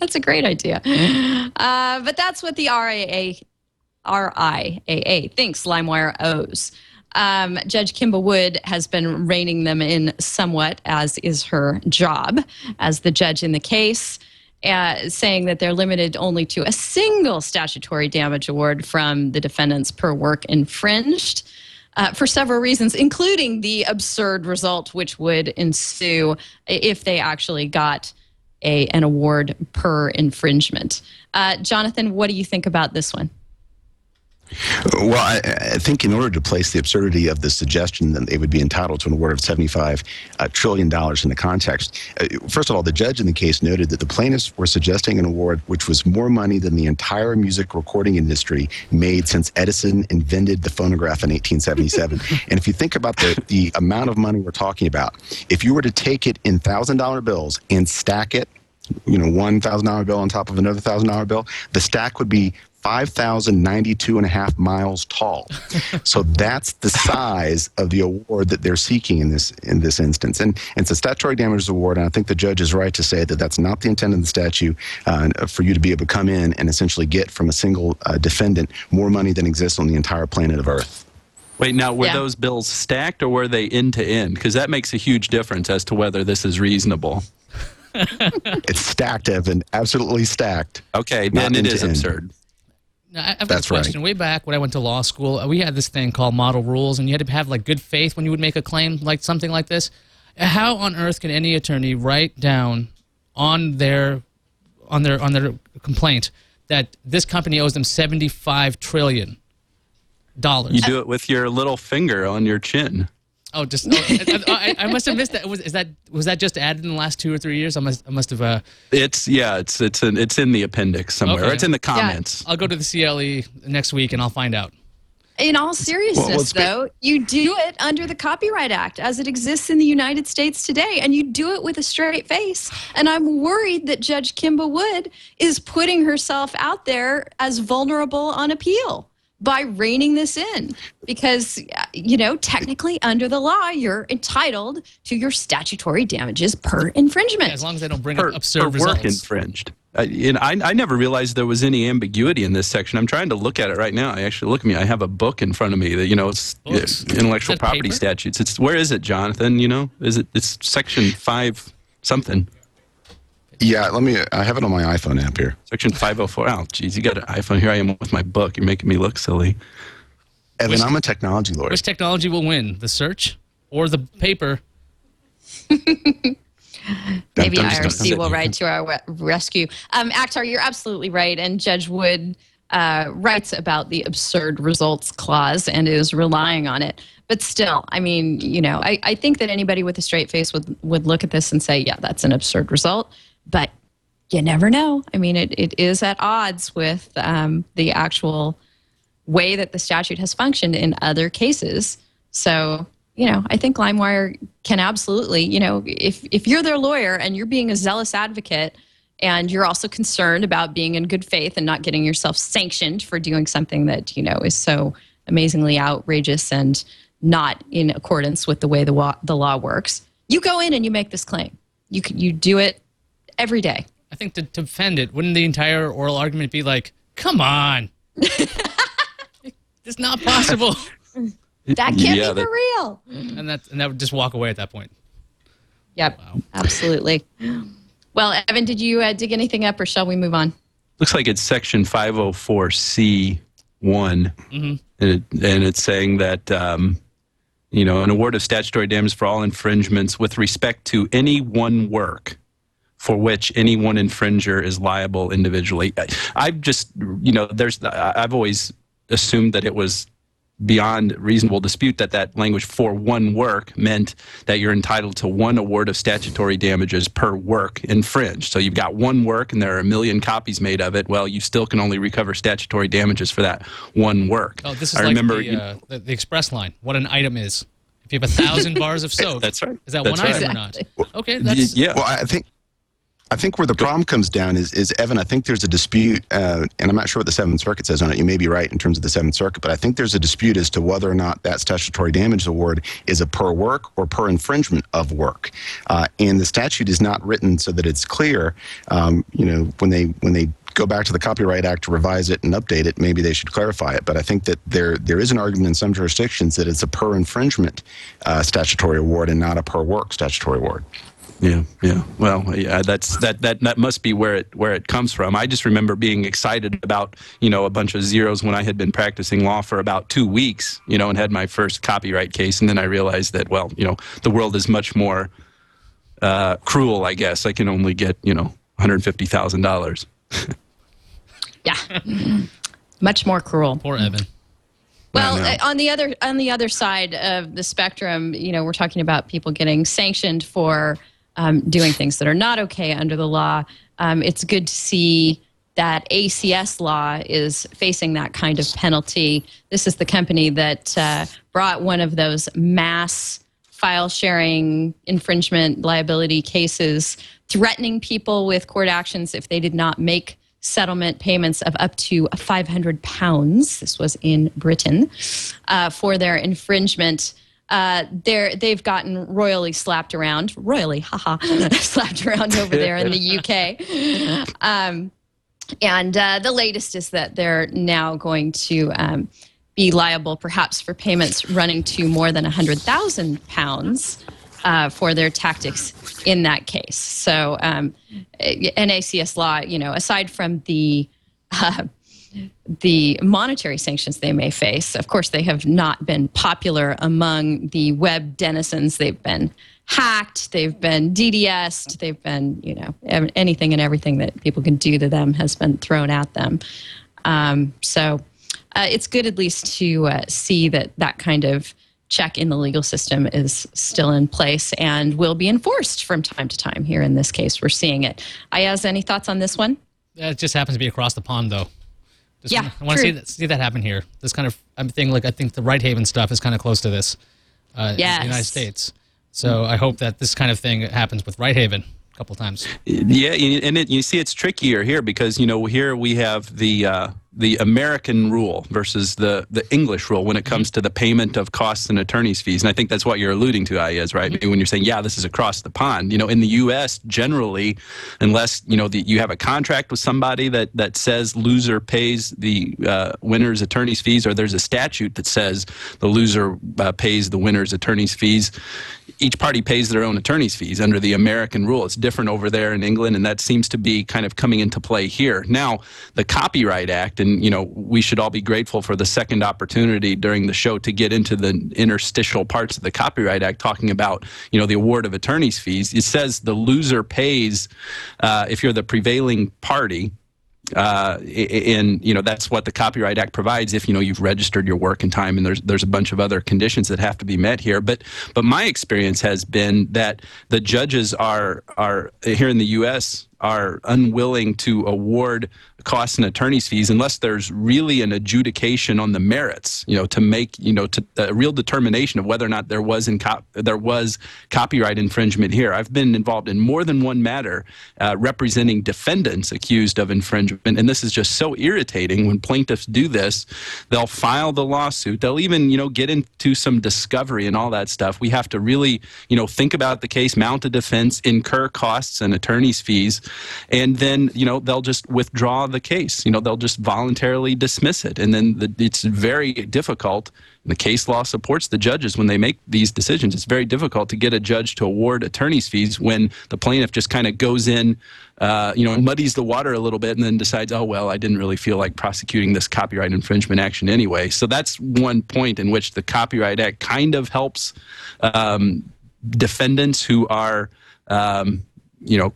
That's a great idea. But that's what the RIAA thinks LimeWire owes. Judge Kimba Wood has been reining them in somewhat, as is her job as the judge in the case, saying that they're limited only to a single statutory damage award from the defendants per work infringed, for several reasons, including the absurd result which would ensue if they actually got an award per infringement. Jonathan, what do you think about this one? Well, I think in order to place the absurdity of the suggestion that they would be entitled to an award of $75 trillion in the context, first of all, the judge in the case noted that the plaintiffs were suggesting an award which was more money than the entire music recording industry made since Edison invented the phonograph in 1877. And if you think about the amount of money we're talking about, if you were to take it in $1,000 bills and stack it, you know, $1,000 bill on top of another $1,000 bill, the stack would be 5,092.5 miles tall. So that's the size of the award that they're seeking in this instance. And it's a statutory damages award, and I think the judge is right to say that that's not the intent of the statute, for you to be able to come in and essentially get from a single defendant more money than exists on the entire planet of Earth. Wait, now, were those bills stacked, or were they end-to-end? Because that makes a huge difference as to whether this is reasonable. It's stacked, Evan. Absolutely stacked. Okay, then it is absurd. Now, I've got a question. Right. Way back when I went to law school, we had this thing called model rules, and you had to have like good faith when you would make a claim, like something like this. How on earth can any attorney write down on their complaint that this company owes them $75 trillion. You do it with your little finger on your chin. Oh, just I must have missed that. Was that just added in the last 2 or 3 years? I must have. It's in the appendix somewhere. Okay. It's in the comments. Yeah. I'll go to the CLE next week and I'll find out. In all seriousness, though, you do it under the Copyright Act as it exists in the United States today, and you do it with a straight face. And I'm worried that Judge Kimba Wood is putting herself out there as vulnerable on appeal by reining this in, because, you know, technically under the law, you're entitled to your statutory damages per infringement. Yeah, as long as they don't bring up absurd results. Per work infringed. I never realized there was any ambiguity in this section. I'm trying to look at it right now. I have a book in front of me that, you know, it's intellectual property paper? Statutes. It's, where is it, Jonathan? You know, it's section 5 something. Yeah, I have it on my iPhone app here. Section 504. Oh, geez, you got an iPhone. Here I am with my book. You're making me look silly. Evan, I'm a technology lawyer. Which technology will win, the search or the paper? Maybe IRC will ride to our rescue. Akhtar, you're absolutely right. And Judge Wood writes about the absurd results clause and is relying on it. But still, I mean, you know, I think that anybody with a straight face would look at this and say, yeah, that's an absurd result. But you never know. I mean, it is at odds with the actual way that the statute has functioned in other cases. So, you know, I think LimeWire can absolutely, you know, if you're their lawyer and you're being a zealous advocate and you're also concerned about being in good faith and not getting yourself sanctioned for doing something that, you know, is so amazingly outrageous and not in accordance with the way the law works, you go in and you make this claim. You do it every day. I think to defend it, wouldn't the entire oral argument be like, come on. It's not possible. That can't be for real. And that would just walk away at that point. Yep, wow. Absolutely. Well, Evan, did you dig anything up, or shall we move on? Looks like it's section 504C1, and it's saying that, you know, an award of statutory damages for all infringements with respect to any one work for which any one infringer is liable individually. I've just, you know, I've always assumed that it was beyond reasonable dispute that language for one work meant that you're entitled to one award of statutory damages per work infringed. So you've got one work and there are a million copies made of it. Well, you still can only recover statutory damages for that one work. Oh, this is the express line, what an item is. If you have 1,000 bars of soap, that's right. Is that that's one right. item exactly. or not? Okay, that's... Yeah. Well, I think where the problem comes down is Evan, I think there's a dispute, and I'm not sure what the Seventh Circuit says on it. You may be right in terms of the Seventh Circuit, but I think there's a dispute as to whether or not that statutory damage award is a per work or per infringement of work. And the statute is not written so that it's clear. You know, when they go back to the Copyright Act to revise it and update it, maybe they should clarify it. But I think that there is an argument in some jurisdictions that it's a per infringement statutory award and not a per work statutory award. Yeah. Well, yeah, that must be where it comes from. I just remember being excited about, you know, a bunch of zeros when I had been practicing law for about 2 weeks, you know, and had my first copyright case, and then I realized that, well, you know, the world is much more cruel, I guess. I can only get, you know, $150,000. Yeah. Much more cruel. Poor Evan. Well, on the other side of the spectrum, you know, we're talking about people getting sanctioned for doing things that are not okay under the law. It's good to see that ACS Law is facing that kind of penalty. This is the company that brought one of those mass file sharing infringement liability cases, threatening people with court actions if they did not make settlement payments of up to £500. This was in Britain for their infringement. They've gotten royally slapped around. Royally, haha, slapped around over there in the UK. And the latest is that they're now going to be liable perhaps for payments running to more than £100,000 for their tactics in that case. So NACS Law, you know, aside from the monetary sanctions they may face, of course, they have not been popular among the web denizens. They've been hacked, they've been DDoSed, they've been, you know, anything and everything that people can do to them has been thrown at them. So it's good at least to see that that kind of check in the legal system is still in place and will be enforced from time to time. Here in this case, we're seeing it. Iyaz, any thoughts on this one? It just happens to be across the pond, though. I want to see that happen here. This kind of thing, like I think the Righthaven stuff is kind of close to this in the United States. So I hope that this kind of thing happens with Righthaven a couple times. Yeah, and you see it's trickier here because, you know, here we have the American rule versus the English rule when it comes to the payment of costs and attorney's fees. And I think that's what you're alluding to, Iyaz, right? When you're saying, yeah, this is across the pond. You know, in the U.S., generally, unless, you know, you have a contract with somebody that says loser pays the winner's attorney's fees, or there's a statute that says the loser pays the winner's attorney's fees, each party pays their own attorney's fees under the American rule. It's different over there in England, and that seems to be kind of coming into play here. Now, the Copyright Act, and, you know, we should all be grateful for the second opportunity during the show to get into the interstitial parts of the Copyright Act, talking about, you know, the award of attorney's fees. It says the loser pays if you're the prevailing party. And, you know, that's what the Copyright Act provides if, you know, you've registered your work in time, and there's a bunch of other conditions that have to be met here. But my experience has been that the judges are here in the U.S. are unwilling to award costs and attorney's fees unless there's really an adjudication on the merits, you know, to make, you know, to a real determination of whether or not there was copyright infringement here. I've been involved in more than one matter representing defendants accused of infringement, and this is just so irritating when plaintiffs do this. They'll file the lawsuit. They'll even, you know, get into some discovery and all that stuff. We have to really, you know, think about the case, mount a defense, incur costs and attorney's fees, and then, you know, they'll just withdraw the case. You know, they'll just voluntarily dismiss it. And then it's very difficult. The case law supports the judges when they make these decisions. It's very difficult to get a judge to award attorney's fees when the plaintiff just kind of goes in, you know, muddies the water a little bit and then decides, oh, well, I didn't really feel like prosecuting this copyright infringement action anyway. So that's one point in which the Copyright Act kind of helps defendants who are you know,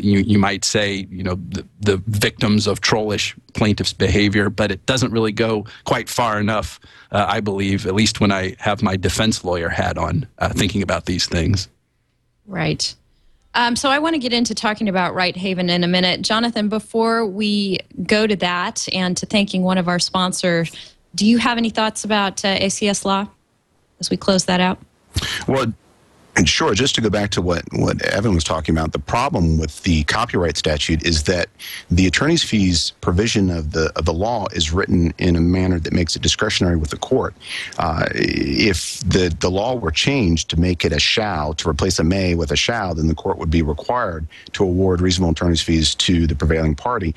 you might say, you know, the victims of trollish plaintiff's behavior, but it doesn't really go quite far enough, I believe, at least when I have my defense lawyer hat on, thinking about these things. Right. So I want to get into talking about Righthaven in a minute. Jonathan, before we go to that and to thanking one of our sponsors, do you have any thoughts about ACS Law as we close that out? Well, and sure, just to go back to what Evan was talking about, the problem with the copyright statute is that the attorney's fees provision of the law is written in a manner that makes it discretionary with the court. If the law were changed to make it a shall, to replace a may with a shall, then the court would be required to award reasonable attorney's fees to the prevailing party.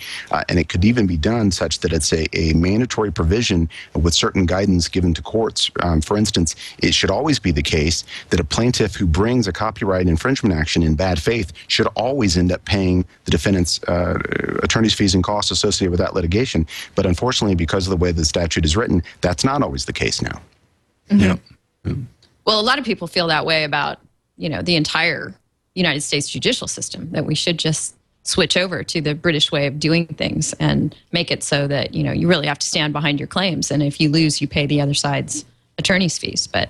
And it could even be done such that it's a mandatory provision with certain guidance given to courts. For instance, it should always be the case that a plaintiff who brings a copyright infringement action in bad faith should always end up paying the defendant's attorney's fees and costs associated with that litigation. But unfortunately, because of the way the statute is written, that's not always the case now. Mm-hmm. Yeah. Mm-hmm. Well, a lot of people feel that way about, you know, the entire United States judicial system, that we should just switch over to the British way of doing things and make it so that, you know, you really have to stand behind your claims. And if you lose, you pay the other side's attorney's fees. But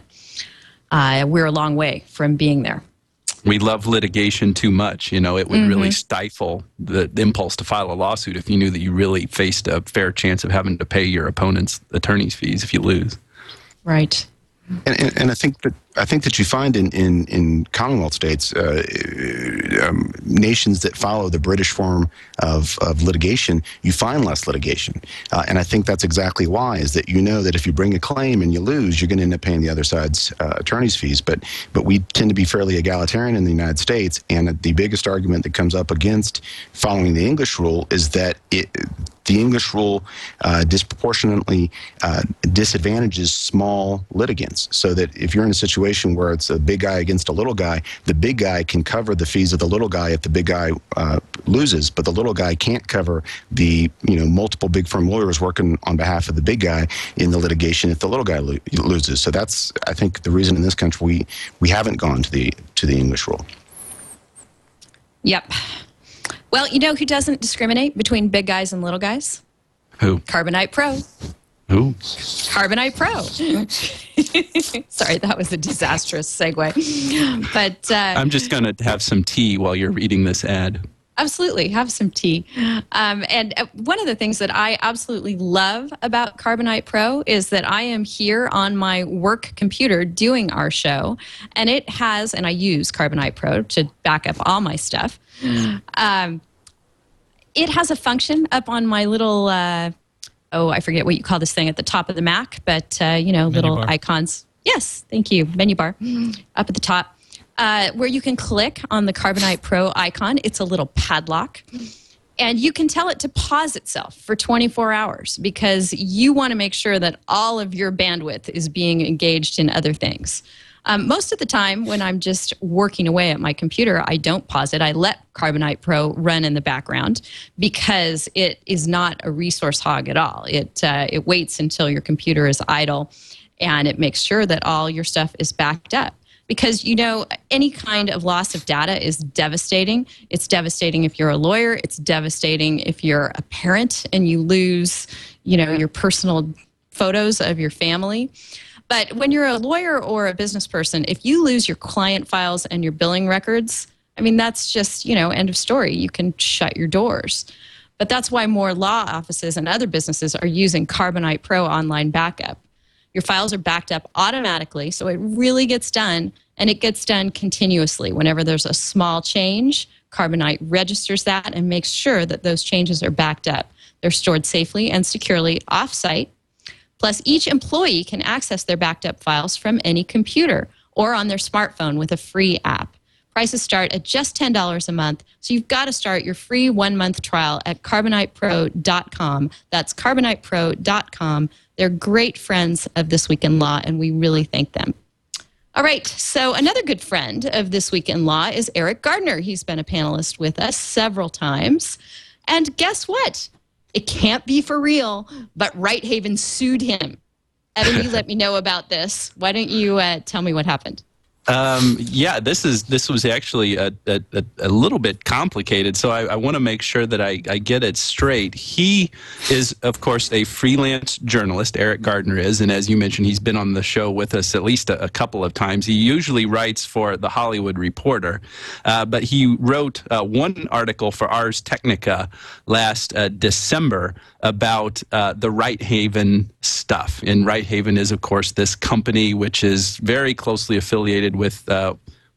we're a long way from being there. We love litigation too much. You know, it would really stifle the impulse to file a lawsuit if you knew that you really faced a fair chance of having to pay your opponent's attorney's fees if you lose. Right. And I think that you find in Commonwealth states, nations that follow the British form of litigation, you find less litigation. And I think that's exactly why, is that you know that if you bring a claim and you lose, you're going to end up paying the other side's attorney's fees. But we tend to be fairly egalitarian in the United States. And the biggest argument that comes up against following the English rule is that the English rule disproportionately disadvantages small litigants, so that if you're in a situation where it's a big guy against a little guy, the big guy can cover the fees of the little guy if the big guy loses, but the little guy can't cover the, you know, multiple big firm lawyers working on behalf of the big guy in the litigation if the little guy loses. So that's, I think, the reason in this country we haven't gone to the English rule. Yep. Well, you know who doesn't discriminate between big guys and little guys? Who? Carbonite Pro. Who? Carbonite Pro. Sorry, that was a disastrous segue. But I'm just going to have some tea while you're reading this ad. Absolutely. Have some tea. And one of the things that I absolutely love about Carbonite Pro is that I am here on my work computer doing our show. And it has, and I use Carbonite Pro to back up all my stuff. It has a function up on my little... oh, I forget what you call this thing at the top of the Mac, but, you know, little icons. Yes, thank you. Menu bar up at the top where you can click on the Carbonite Pro icon. It's a little padlock. And you can tell it to pause itself for 24 hours because you want to make sure that all of your bandwidth is being engaged in other things. Most of the time when I'm just working away at my computer, I don't pause it. I let Carbonite Pro run in the background because it is not a resource hog at all. It waits until your computer is idle and it makes sure that all your stuff is backed up. Because, you know, any kind of loss of data is devastating. It's devastating if you're a lawyer. It's devastating if you're a parent and you lose, you know, your personal photos of your family. But when you're a lawyer or a business person, if you lose your client files and your billing records, I mean, that's just, you know, end of story. You can shut your doors. But that's why more law offices and other businesses are using Carbonite Pro Online Backup. Your files are backed up automatically, so it really gets done, and it gets done continuously. Whenever there's a small change, Carbonite registers that and makes sure that those changes are backed up. They're stored safely and securely off-site. Plus, each employee can access their backed up files from any computer or on their smartphone with a free app. Prices start at just $10 a month, so you've got to start your free one-month trial at CarbonitePro.com. That's CarbonitePro.com. They're great friends of This Week in Law, and we really thank them. All right, so another good friend of This Week in Law is Eriq Gardner. He's been a panelist with us several times. And guess what? It can't be for real, but Righthaven sued him. Evan, you let me know about this. Why don't you tell me what happened? Yeah, this was actually a little bit complicated, so I want to make sure that I get it straight. He is, of course, a freelance journalist, Eriq Gardner is, and as you mentioned, he's been on the show with us at least a couple of times. He usually writes for The Hollywood Reporter, but he wrote one article for Ars Technica last December about the Righthaven stuff. And Righthaven is, of course, this company which is very closely affiliated with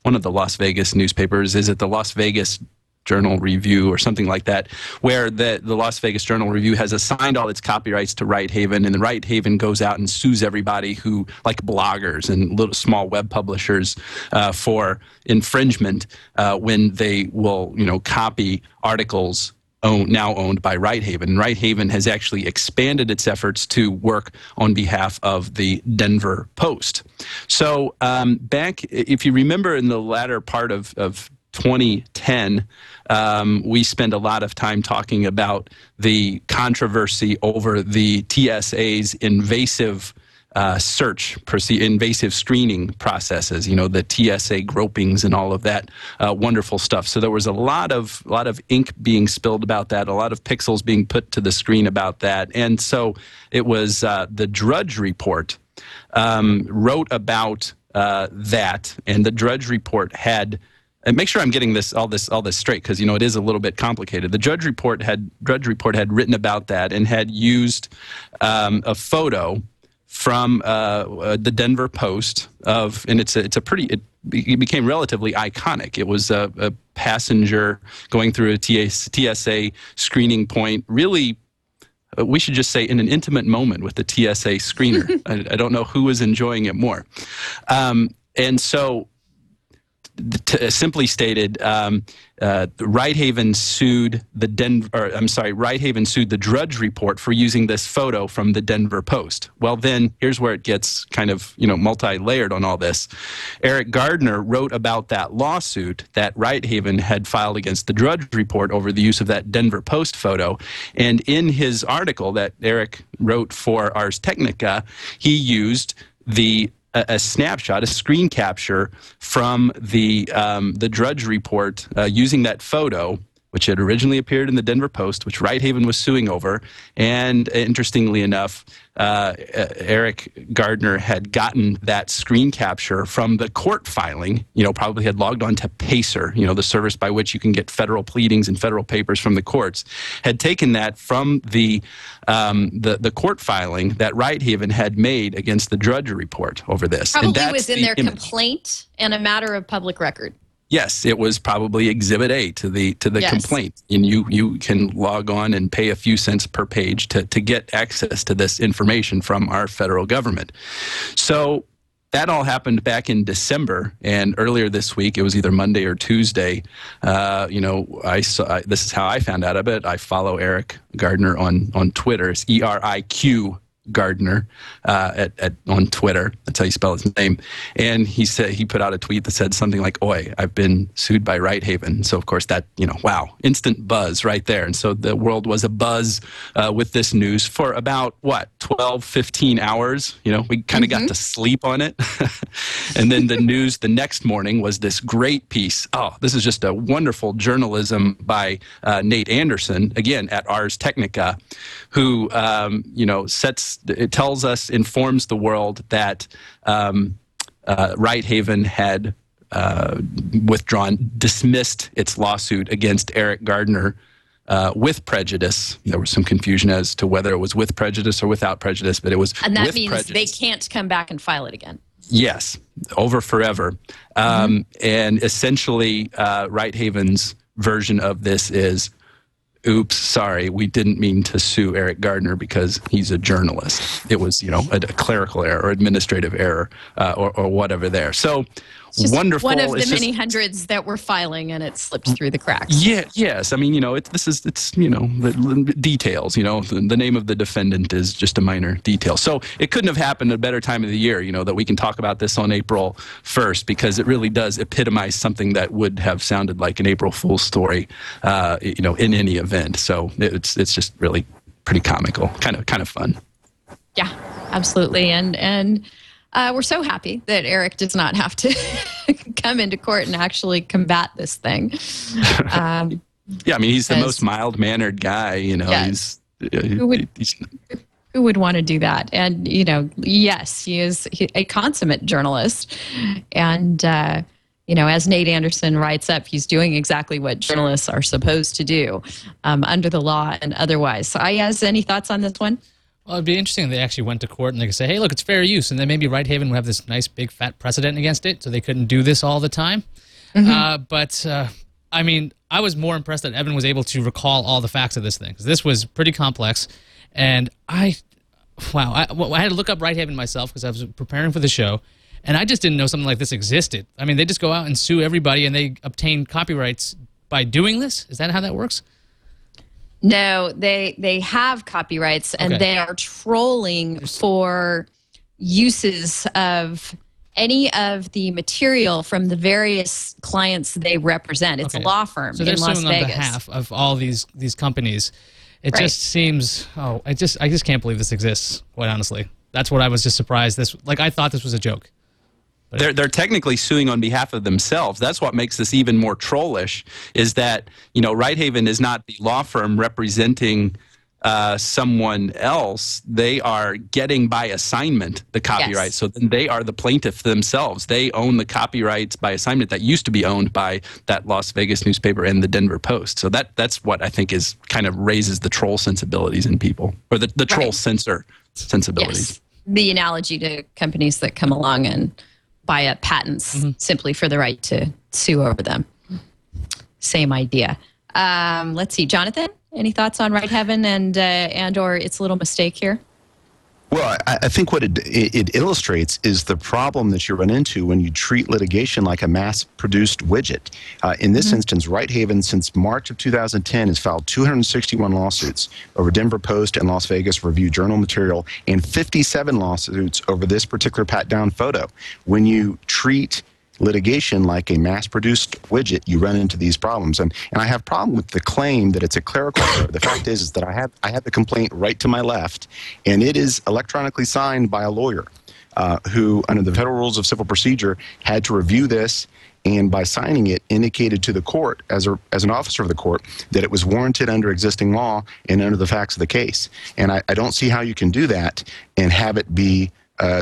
one of the Las Vegas newspapers. Is it the Las Vegas Journal Review or something like that, where the Las Vegas Journal Review has assigned all its copyrights to Righthaven, and the Righthaven goes out and sues everybody who, like bloggers and little small web publishers, for infringement when they will, you know, copy articles now owned by Righthaven. Righthaven has actually expanded its efforts to work on behalf of the Denver Post. So back, if you remember, in the latter part of 2010, we spend a lot of time talking about the controversy over the TSA's invasive invasive screening processes, you know, the TSA gropings and all of that wonderful stuff. So there was a lot of ink being spilled about that, a lot of pixels being put to the screen about that. And so it was the Drudge Report wrote about that, and the Drudge Report had, and make sure I'm getting all this straight, because, you know, it is a little bit complicated. The Drudge Report had written about that and had used a photo from the Denver Post of, and it became relatively iconic. It was a passenger going through a TSA screening point. Really, we should just say in an intimate moment with the TSA screener. I don't know who was enjoying it more. And so simply stated, Righthaven sued the Righthaven sued the Drudge Report for using this photo from the Denver Post. Well, then here's where it gets kind of, you know, multi-layered on all this. Eriq Gardner wrote about that lawsuit that Righthaven had filed against the Drudge Report over the use of that Denver Post photo, and in his article that Eric wrote for Ars Technica, he used a snapshot, a screen capture from the Drudge Report using that photo, which had originally appeared in the Denver Post, which Righthaven was suing over. And interestingly enough, Eriq Gardner had gotten that screen capture from the court filing, you know, probably had logged on to Pacer, you know, the service by which you can get federal pleadings and federal papers from the courts, had taken that from the court filing that Righthaven had made against the Drudge Report over this. Probably was in their complaint and a matter of public record. Yes, it was probably Exhibit A to the complaint, and you can log on and pay a few cents per page to get access to this information from our federal government. So that all happened back in December, and earlier this week, it was either Monday or Tuesday. You know, this is how I found out about it. I follow Eriq Gardner on Twitter. It's E-R-I-Q. Gardner on Twitter. That's how you spell his name. And he said, he put out a tweet that said something like, "Oi, I've been sued by Righthaven." So of course that, you know, wow, instant buzz right there. And so the world was abuzz with this news for about, what, 12, 15 hours? You know, we kind of got to sleep on it. And then the news the next morning was this great piece. Oh, this is just a wonderful journalism by Nate Anderson, again, at Ars Technica, who, you know, informs the world that Righthaven had dismissed its lawsuit against Eriq Gardner with prejudice. There was some confusion as to whether it was with prejudice or without prejudice, but it was with prejudice. And that means they can't come back and file it again. Yes, over forever. And essentially, Righthaven's version of this is, oops, sorry, we didn't mean to sue Eriq Gardner because he's a journalist. It was, you know, a clerical error or administrative error or whatever there. So wonderful. One of the many hundreds that were filing, and it slipped through the cracks. Yeah, yes. I mean, you know, it's you know, the details, you know, the name of the defendant is just a minor detail. So it couldn't have happened at a better time of the year, you know, that we can talk about this on April 1st, because it really does epitomize something that would have sounded like an April Fool's story, you know, in any event. So it's just really pretty comical, kind of fun. Yeah, absolutely. And we're so happy that Eric does not have to come into court and actually combat this thing. Yeah, I mean, he's the most mild-mannered guy, you know. Yeah, who would want to do that? And, you know, yes, he is a consummate journalist. And, you know, as Nate Anderson writes up, he's doing exactly what journalists are supposed to do under the law and otherwise. So, Iyaz, any thoughts on this one? Well, it'd be interesting if they actually went to court and they could say, hey, look, it's fair use. And then maybe Righthaven would have this nice, big, fat precedent against it, so they couldn't do this all the time. But I mean, I was more impressed that Evan was able to recall all the facts of this thing, because this was pretty complex. And I had to look up Righthaven myself because I was preparing for the show. And I just didn't know something like this existed. I mean, they just go out and sue everybody, and they obtain copyrights by doing this? Is that how that works? No, they have copyrights, and they are trolling for uses of any of the material from the various clients they represent. It's a law firm in Las Vegas. So they're suing on behalf of all these companies. It just seems, I just can't believe this exists, quite honestly. That's what I was just surprised. I thought this was a joke. They're technically suing on behalf of themselves. That's what makes this even more trollish, is that, you know, Righthaven is not the law firm representing someone else. They are getting by assignment the copyright. Yes. So then they are the plaintiff themselves. They own the copyrights by assignment that used to be owned by that Las Vegas newspaper and the Denver Post. So that's what I think is kind of raises the troll sensibilities in people, or the troll censor sensibilities. Yes. The analogy to companies that come along and buy up patents simply for the right to sue over them. Same idea. Let's see, Jonathan, any thoughts on Righthaven and or its little mistake here? Well, I think what it illustrates is the problem that you run into when you treat litigation like a mass-produced widget. In this instance, Righthaven, since March of 2010, has filed 261 lawsuits over Denver Post and Las Vegas Review Journal material and 57 lawsuits over this particular pat-down photo. When you treat litigation like a mass-produced widget, you run into these problems. And I have problem with the claim that it's a clerical error. The fact is that I have the complaint right to my left, and it is electronically signed by a lawyer who, under the Federal Rules of Civil Procedure, had to review this, and by signing it, indicated to the court, as an officer of the court, that it was warranted under existing law and under the facts of the case. And I don't see how you can do that and have it be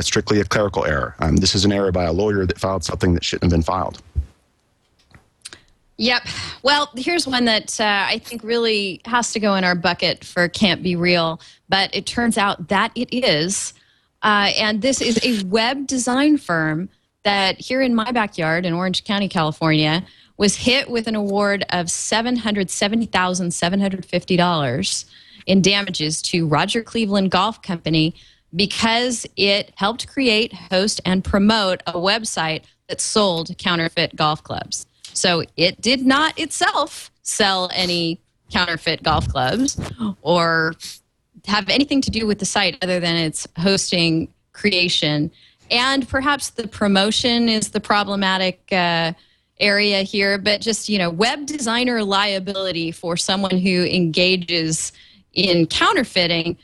strictly a clerical error. This is an error by a lawyer that filed something that shouldn't have been filed. Yep. Well, here's one that I think really has to go in our bucket for can't be real, but it turns out that it is. And this is a web design firm that here in my backyard in Orange County, California, was hit with an award of $770,750 in damages to Roger Cleveland Golf Company because it helped create, host, and promote a website that sold counterfeit golf clubs. So it did not itself sell any counterfeit golf clubs or have anything to do with the site other than its hosting creation. And perhaps the promotion is the problematic area here, but just, you know, web designer liability for someone who engages in counterfeiting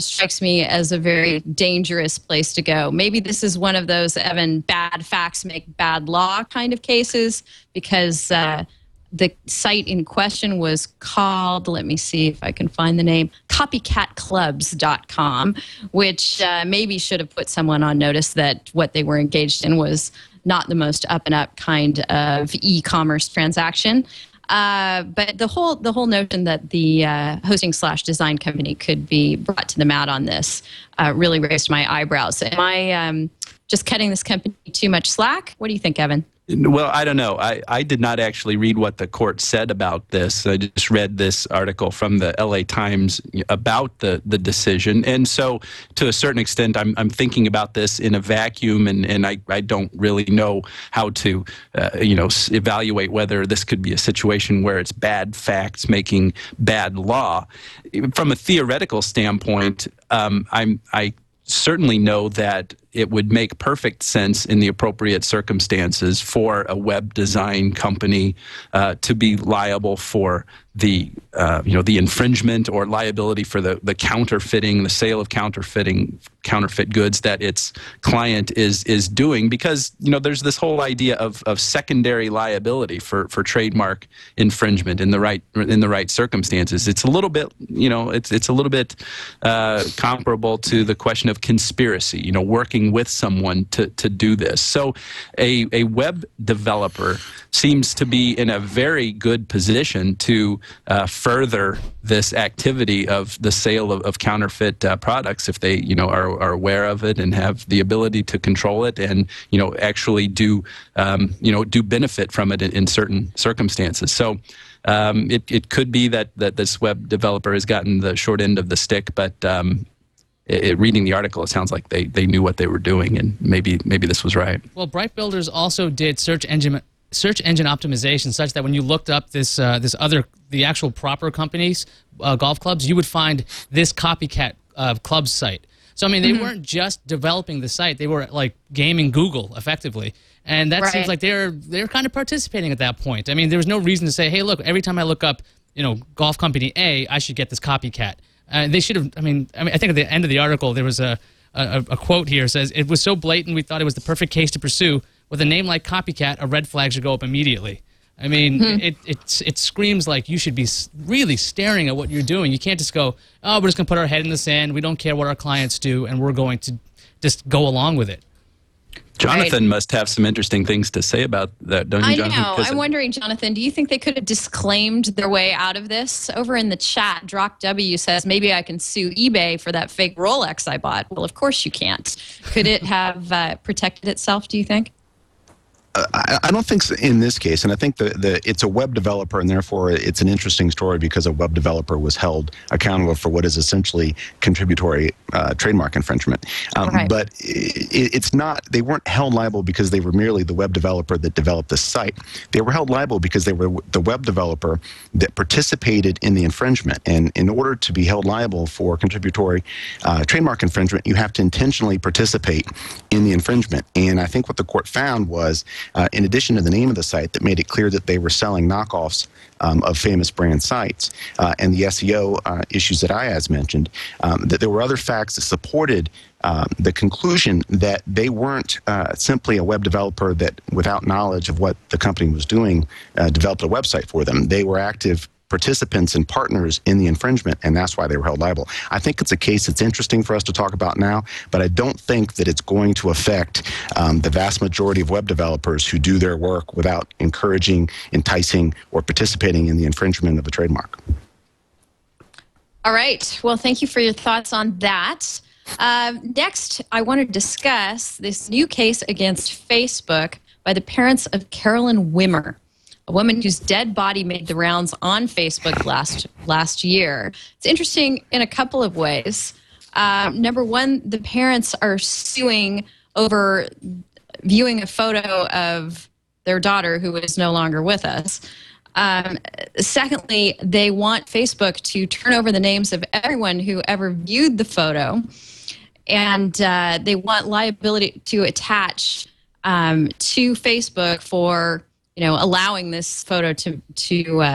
strikes me as a very dangerous place to go. Maybe this is one of those, Evan, bad facts make bad law kind of cases, because the site in question was called, let me see if I can find the name, copycatclubs.com, which maybe should have put someone on notice that what they were engaged in was not the most up-and-up kind of e-commerce transaction. But the whole notion that the hosting/design company could be brought to the mat on this really raised my eyebrows. Am I just cutting this company too much slack? What do you think, Evan? Well, I don't know. I did not actually read what the court said about this. I just read this article from the LA Times about the decision. And so to a certain extent, I'm thinking about this in a vacuum, and I don't really know how to, evaluate whether this could be a situation where it's bad facts making bad law. From a theoretical standpoint, I certainly know that it would make perfect sense in the appropriate circumstances for a web design company to be liable for the infringement or liability for the counterfeiting, the sale of counterfeit goods that its client is doing, because there's this whole idea of secondary liability for trademark infringement in the right circumstances. It's a little bit it's a little bit comparable to the question of conspiracy, working with someone to do this. So a web developer seems to be in a very good position to further this activity of the sale of counterfeit products if they are aware of it and have the ability to control it and actually do do benefit from it in certain circumstances. So it could be that this web developer has gotten the short end of the stick, but reading the article, it sounds like they knew what they were doing, and maybe this was right. Well, Bright Builders also did search engine optimization, such that when you looked up this the actual proper companies, golf clubs, you would find this copycat club site. So I mean, they weren't just developing the site; they were like gaming Google effectively, and that seems like they're kind of participating at that point. I mean, there was no reason to say, hey, look, every time I look up golf company A, I should get this copycat. They should have. I mean, I think at the end of the article there was a quote here that says it was so blatant we thought it was the perfect case to pursue. With a name like Copycat, a red flag should go up immediately. I mean, it screams like you should be really staring at what you're doing. You can't just go, oh, we're just gonna put our head in the sand. We don't care what our clients do, and we're going to just go along with it. Jonathan must have some interesting things to say about that, don't you, Jonathan? I know. I'm wondering, Jonathan, do you think they could have disclaimed their way out of this? Over in the chat, Drock W says, maybe I can sue eBay for that fake Rolex I bought. Well, of course you can't. Could it have protected itself, do you think? I don't think so in this case, and I think it's a web developer, and therefore it's an interesting story because a web developer was held accountable for what is essentially contributory trademark infringement. Right. But it's not; they weren't held liable because they were merely the web developer that developed the site. They were held liable because they were the web developer that participated in the infringement. And in order to be held liable for contributory trademark infringement, you have to intentionally participate in the infringement. And I think what the court found was, in addition to the name of the site, that made it clear that they were selling knockoffs of famous brand sites, and the SEO issues that Iyaz mentioned, that there were other facts that supported the conclusion that they weren't simply a web developer that, without knowledge of what the company was doing, developed a website for them. They were active participants and partners in the infringement, and that's why they were held liable. I think it's a case that's interesting for us to talk about now, but I don't think that it's going to affect the vast majority of web developers who do their work without encouraging, enticing, or participating in the infringement of a trademark. All right. Well, thank you for your thoughts on that. Next, I want to discuss this new case against Facebook by the parents of Carolyn Wimmer, a woman whose dead body made the rounds on Facebook last year. It's interesting in a couple of ways. Number one, the parents are suing over viewing a photo of their daughter who is no longer with us. Secondly, they want Facebook to turn over the names of everyone who ever viewed the photo, and they want liability to attach to Facebook for allowing this photo to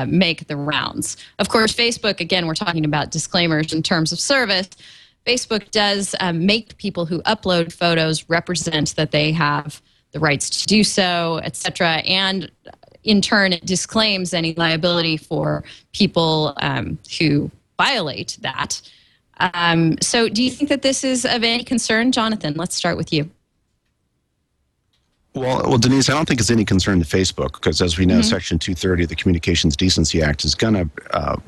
make the rounds. Of course, Facebook, again, we're talking about disclaimers in terms of service. Facebook does make people who upload photos represent that they have the rights to do so, etc. And in turn, it disclaims any liability for people who violate that. So do you think that this is of any concern? Jonathan, let's start with you. Well, Denise, I don't think it's any concern to Facebook because, as we know, Section 230 of the Communications Decency Act is going to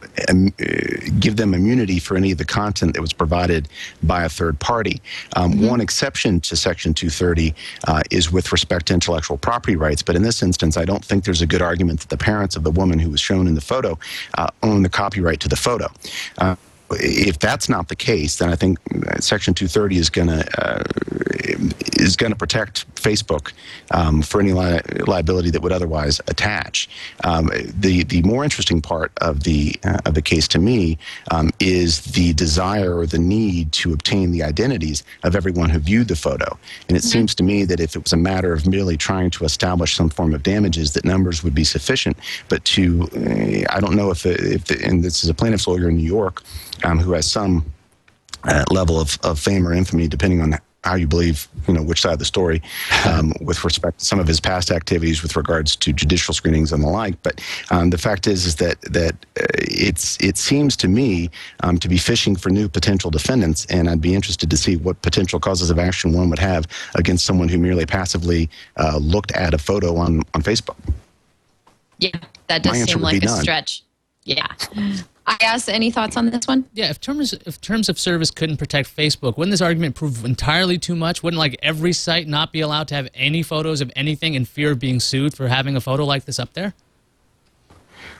give them immunity for any of the content that was provided by a third party. One exception to Section 230 is with respect to intellectual property rights. But in this instance, I don't think there's a good argument that the parents of the woman who was shown in the photo own the copyright to the photo. If that's not the case, then I think Section 230 is going to protect Facebook for any liability that would otherwise attach. The more interesting part of the case to me is the desire or the need to obtain the identities of everyone who viewed the photo. And it seems to me that if it was a matter of merely trying to establish some form of damages, that numbers would be sufficient. But I don't know if and this is a plaintiff's lawyer in New York, who has some level of fame or infamy, depending on how you believe, which side of the story, with respect to some of his past activities with regards to judicial screenings and the like. But the fact is that it seems to me to be fishing for new potential defendants, and I'd be interested to see what potential causes of action one would have against someone who merely passively looked at a photo on Facebook. Yeah, that does seem like a stretch. Yeah. Iyaz, any thoughts on this one? Yeah, if terms of service couldn't protect Facebook, wouldn't this argument prove entirely too much? Wouldn't every site not be allowed to have any photos of anything in fear of being sued for having a photo like this up there?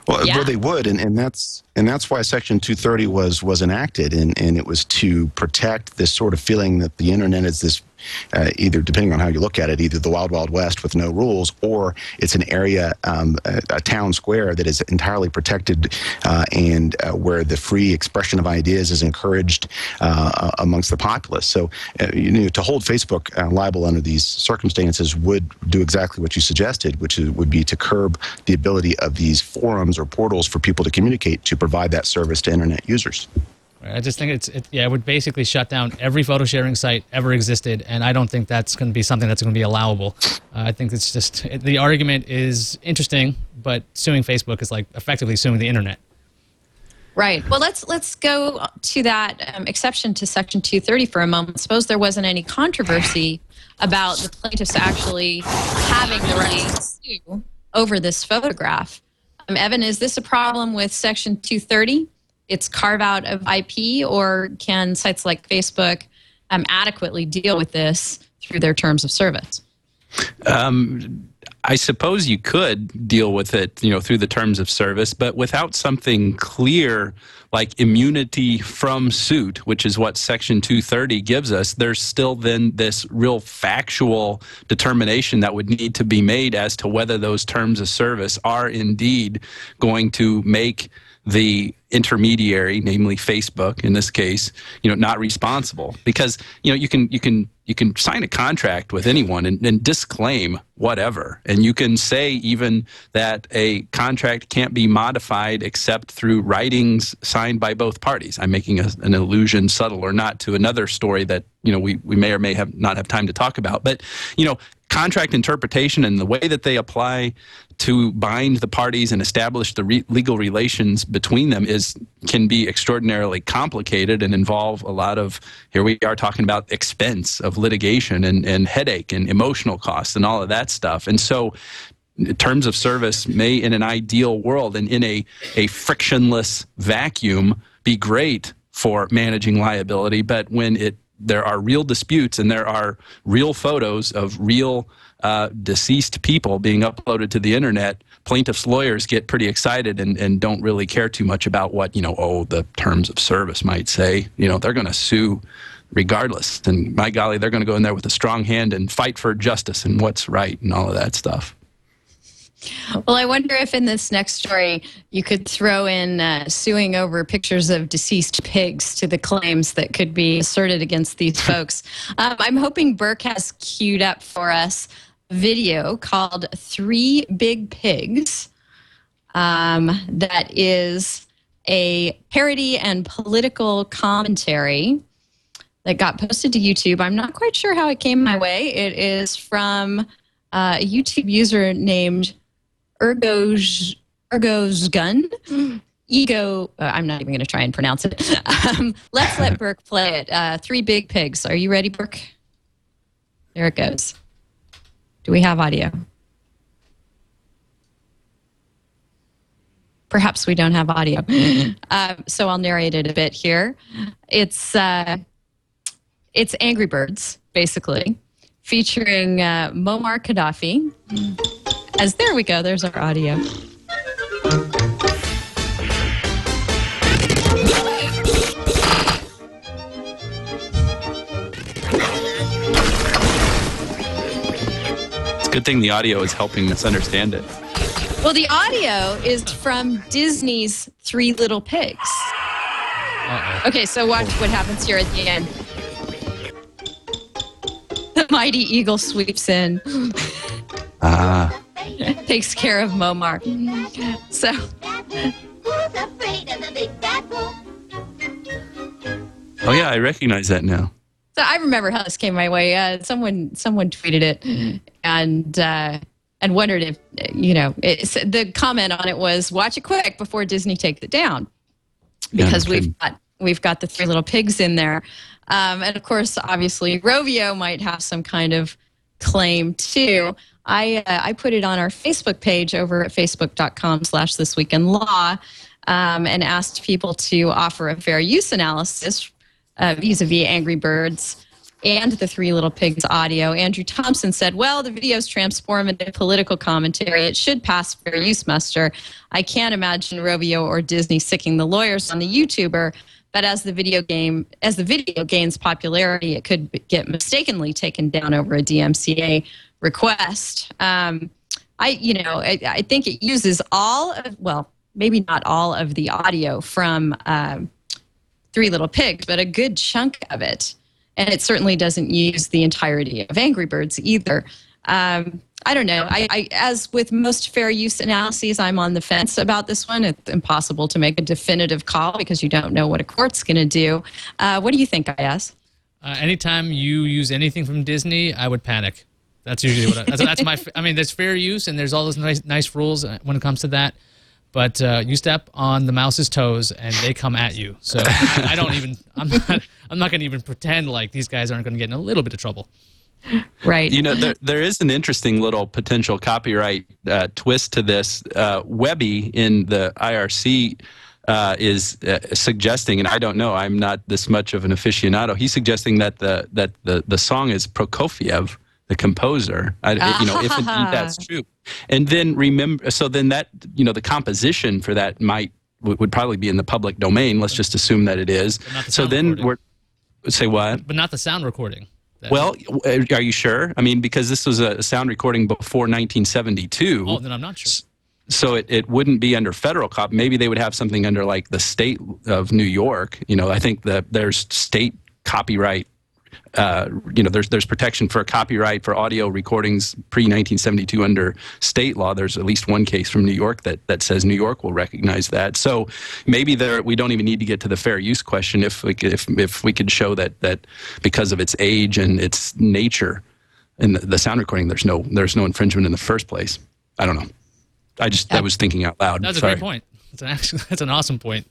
Well, yeah. Well, they would, and that's why Section 230 was enacted, and it was to protect this sort of feeling that the internet is this, either depending on how you look at it, either the wild, wild west with no rules, or it's an area, a town square that is entirely protected and where the free expression of ideas is encouraged amongst the populace. So to hold Facebook liable under these circumstances would do exactly what you suggested, which would be to curb the ability of these forums or portals for people to communicate to provide that service to internet users. I just think it would basically shut down every photo sharing site ever existed, and I don't think that's going to be something that's going to be allowable. I think it's just the argument is interesting, but suing Facebook is effectively suing the internet. Right. Well, let's go to that exception to Section 230 for a moment. Suppose there wasn't any controversy about the plaintiffs actually having the right to sue over this photograph. Evan, is this a problem with Section 230? Its carve out of IP, or can sites like Facebook adequately deal with this through their terms of service? I suppose you could deal with it, you know, through the terms of service, but without something clear like immunity from suit, which is what Section 230 gives us, there's still then this real factual determination that would need to be made as to whether those terms of service are indeed going to make the intermediary, namely Facebook in this case, you know, not responsible. Because, you know, you can sign a contract with anyone and disclaim whatever. And you can say even that a contract can't be modified except through writings signed by both parties. I'm making an allusion, subtle or not, to another story that, you know, we may or may have not have time to talk about. But, you know, contract interpretation and the way that they apply to bind the parties and establish the legal relations between them can be extraordinarily complicated and involve a lot of, here we are talking about expense of litigation and headache and emotional costs and all of that stuff. And so terms of service may, in an ideal world and in a frictionless vacuum, be great for managing liability. But when there are real disputes and there are real photos of real deceased people being uploaded to the internet, plaintiffs' lawyers get pretty excited and don't really care too much about what, you know, oh, the terms of service might say. You know, they're going to sue regardless. And my golly, they're going to go in there with a strong hand and fight for justice and what's right and all of that stuff. Well, I wonder if in this next story you could throw in suing over pictures of deceased pigs to the claims that could be asserted against these folks. I'm hoping Burke has queued up for us a video called Three Big Pigs. That is a parody and political commentary that got posted to YouTube. I'm not quite sure how it came my way. It is from a YouTube user named I'm not even going to try and pronounce it. Let's let Burke play it. Three Big Pigs. Are you ready, Burke? There it goes. Do we have audio? Perhaps we don't have audio. So I'll narrate it a bit here. It's Angry Birds, basically, featuring Muammar Gaddafi. As there we go, there's our audio. It's a good thing the audio is helping us understand it. Well, the audio is from Disney's Three Little Pigs. Uh-oh. Okay, so watch what happens here at the end. The mighty eagle sweeps in. Takes care of Muammar. So, who's afraid of the big bad wolf? Oh yeah, I recognize that now. So I remember how this came my way. Someone tweeted it and wondered if, you know, the comment on it was, "Watch it quick before Disney takes it down," because we've got the Three Little Pigs in there, and of course, obviously, Rovio might have some kind of claim too. I put it on our Facebook page over at facebook.com/thisweekinlaw and asked people to offer a fair use analysis vis-a-vis Angry Birds and the Three Little Pigs audio. Andrew Thompson said, well, the video's transformative political commentary. It should pass fair use muster. I can't imagine Rovio or Disney sicking the lawyers on the YouTuber, but as the video gains popularity, it could get mistakenly taken down over a DMCA request. I think it uses all of, well, maybe not all of the audio from Three Little Pigs, but a good chunk of it. And it certainly doesn't use the entirety of Angry Birds either. I don't know. I as with most fair use analyses, I'm on the fence about this one. It's impossible to make a definitive call because you don't know what a court's going to do. What do you think, Iyaz? Anytime you use anything from Disney, I would panic. That's usually what there's fair use and there's all those nice rules when it comes to that. But you step on the mouse's toes and they come at you. So I'm not going to even pretend like these guys aren't going to get in a little bit of trouble. Right. You know, there is an interesting little potential copyright twist to this. Webby in the IRC is suggesting, and I don't know, I'm not this much of an aficionado, he's suggesting that the song is Prokofiev. the composer, if indeed that's true. And then remember, so then that, the composition for that would probably be in the public domain. Let's just assume that it is. So then say what? But not the sound recording. Well, are you sure? I mean, because this was a sound recording before 1972. Oh, then I'm not sure. So it wouldn't be under federal copyright. Maybe they would have something under like the state of New York. I think that there's state copyright. There's protection for copyright for audio recordings pre-1972 under state law. There's at least one case from New York that says New York will recognize that. So maybe we don't even need to get to the fair use question if we could show that because of its age and its nature and the sound recording, there's no infringement in the first place. I don't know. I was thinking out loud. That's a great point. That's an awesome point.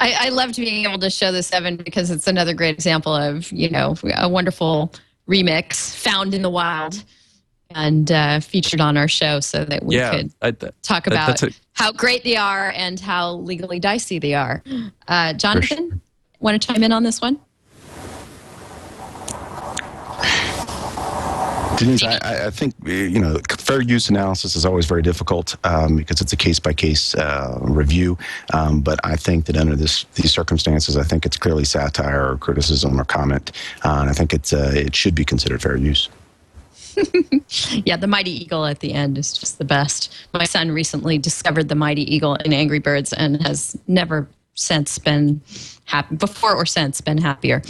I loved being able to show this, Evan, because it's another great example of, a wonderful remix found in the wild and featured on our show so that we could talk about how great they are and how legally dicey they are. Jonathan, want to chime in on this one? Denise, I think, fair use analysis is always very difficult because it's a case-by-case review. But I think that under these circumstances, I think it's clearly satire or criticism or comment. And I think it should be considered fair use. Yeah, the Mighty Eagle at the end is just the best. My son recently discovered the Mighty Eagle in Angry Birds and has never since been happy, before or since been happier.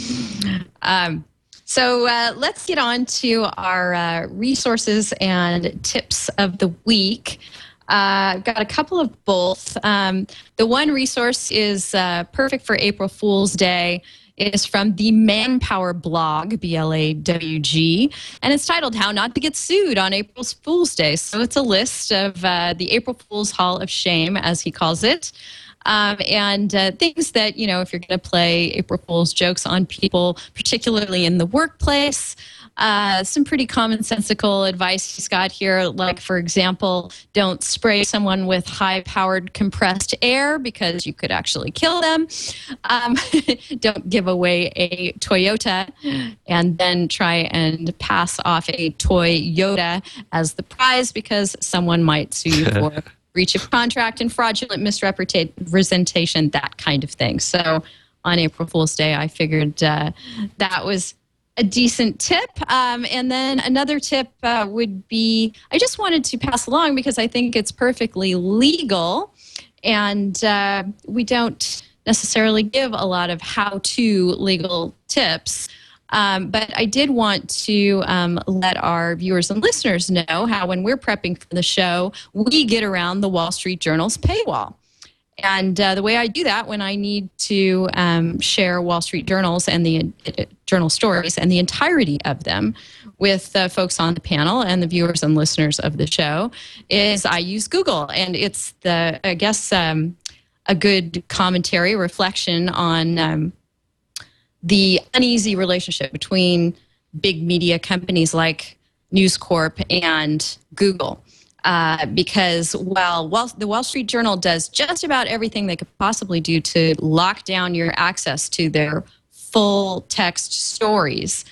So let's get on to our resources and tips of the week. I've got a couple of both. The one resource is perfect for April Fool's Day. It is from the Manpower blog, BLAWG, and it's titled How Not to Get Sued on April Fool's Day. So it's a list of the April Fool's Hall of Shame, as he calls it. And things that, if you're going to play April Fool's jokes on people, particularly in the workplace, some pretty commonsensical advice he's got here. Like, for example, don't spray someone with high-powered compressed air because you could actually kill them. Don't give away a Toyota and then try and pass off a Toyota as the prize because someone might sue you for it. Breach of contract and fraudulent misrepresentation, that kind of thing. So on April Fool's Day, I figured that was a decent tip. And then another tip would be, I just wanted to pass along because I think it's perfectly legal. And we don't necessarily give a lot of how-to legal tips. But I did want to let our viewers and listeners know how when we're prepping for the show, we get around the Wall Street Journal's paywall. And the way I do that when I need to share Wall Street Journals and the journal stories and the entirety of them with folks on the panel and the viewers and listeners of the show is I use Google. And it's a good commentary reflection on the uneasy relationship between big media companies like News Corp and Google. Because while the Wall Street Journal does just about everything they could possibly do to lock down your access to their full text stories,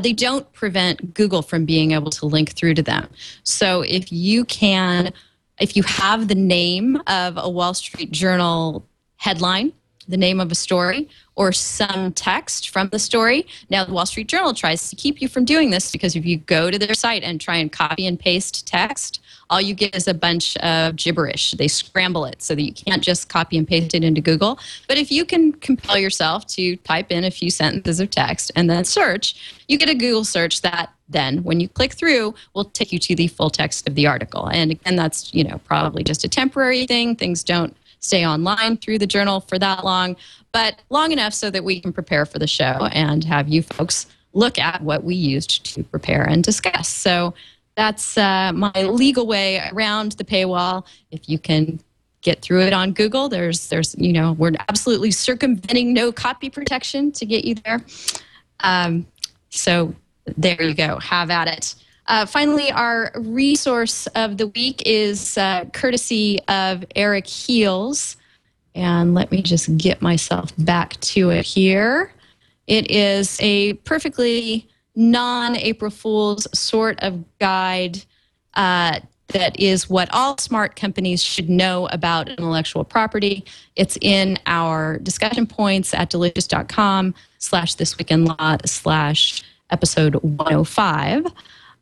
they don't prevent Google from being able to link through to them. So if you have the name of a Wall Street Journal headline, the name of a story, or some text from the story. Now, the Wall Street Journal tries to keep you from doing this because if you go to their site and try and copy and paste text, all you get is a bunch of gibberish. They scramble it so that you can't just copy and paste it into Google. But if you can compel yourself to type in a few sentences of text and then search, you get a Google search that then, when you click through, will take you to the full text of the article. And again, that's probably just a temporary thing. Things don't stay online through the journal for that long, but long enough so that we can prepare for the show and have you folks look at what we used to prepare and discuss. So that's my legal way around the paywall. If you can get through it on Google, we're absolutely circumventing no copy protection to get you there. So there you go, have at it. Finally, our resource of the week is courtesy of Eric Heels. And let me just get myself back to it here. It is a perfectly non-April Fools sort of guide that is what all smart companies should know about intellectual property. It's in our discussion points at delicious.com/thisweekinlaw/episode 105.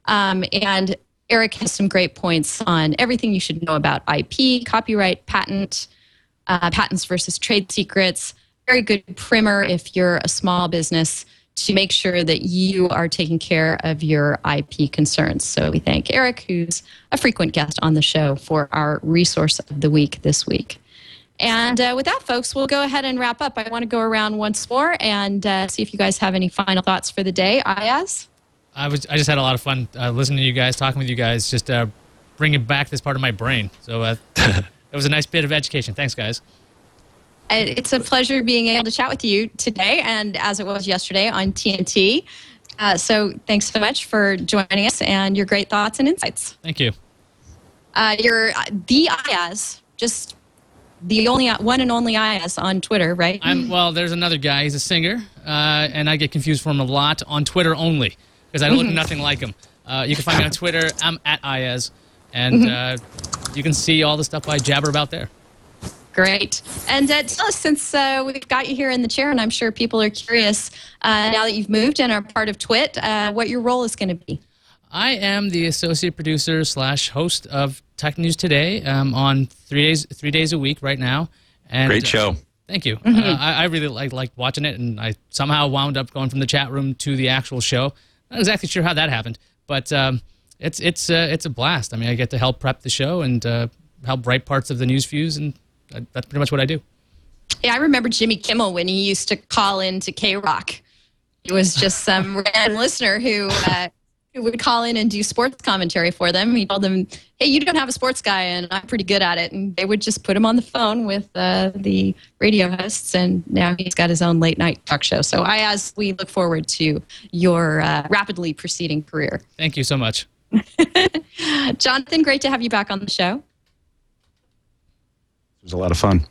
And Eric has some great points on everything you should know about IP, copyright, patent, patents versus trade secrets. Very good primer if you're a small business to make sure that you are taking care of your IP concerns. So we thank Eric, who's a frequent guest on the show, for our resource of the week this week. And with that, folks, we'll go ahead and wrap up. I want to go around once more and see if you guys have any final thoughts for the day. Iyaz? I just had a lot of fun listening to you guys, talking with you guys, just bringing back this part of my brain. So it was a nice bit of education. Thanks, guys. It's a pleasure being able to chat with you today, and as it was yesterday on TNT. So thanks so much for joining us and your great thoughts and insights. Thank you. You're the Iyaz, just the only one and only Iyaz on Twitter, right? Well, there's another guy. He's a singer, and I get confused for him a lot on Twitter only because I look nothing like him. You can find me on Twitter. I'm at Iyaz, and you can see all the stuff I jabber about there. Great. And tell us, since we've got you here in the chair, and I'm sure people are curious now that you've moved and are part of TWIT, what your role is going to be. I am the associate producer / host of Tech News Today on three days a week right now. And, great show. Thank you. I really liked watching it, and I somehow wound up going from the chat room to the actual show. Not exactly sure how that happened, but it's a blast. I mean, I get to help prep the show and help write parts of the news fuse, and that's pretty much what I do. Yeah, I remember Jimmy Kimmel when he used to call in to K-Rock. It was just some random listener who would call in and do sports commentary for them. He told them, hey, you don't have a sports guy, and I'm pretty good at it. And they would just put him on the phone with the radio hosts, and now he's got his own late-night talk show. So as we look forward to your rapidly proceeding career. Thank you so much. Jonathan, great to have you back on the show. It was a lot of fun.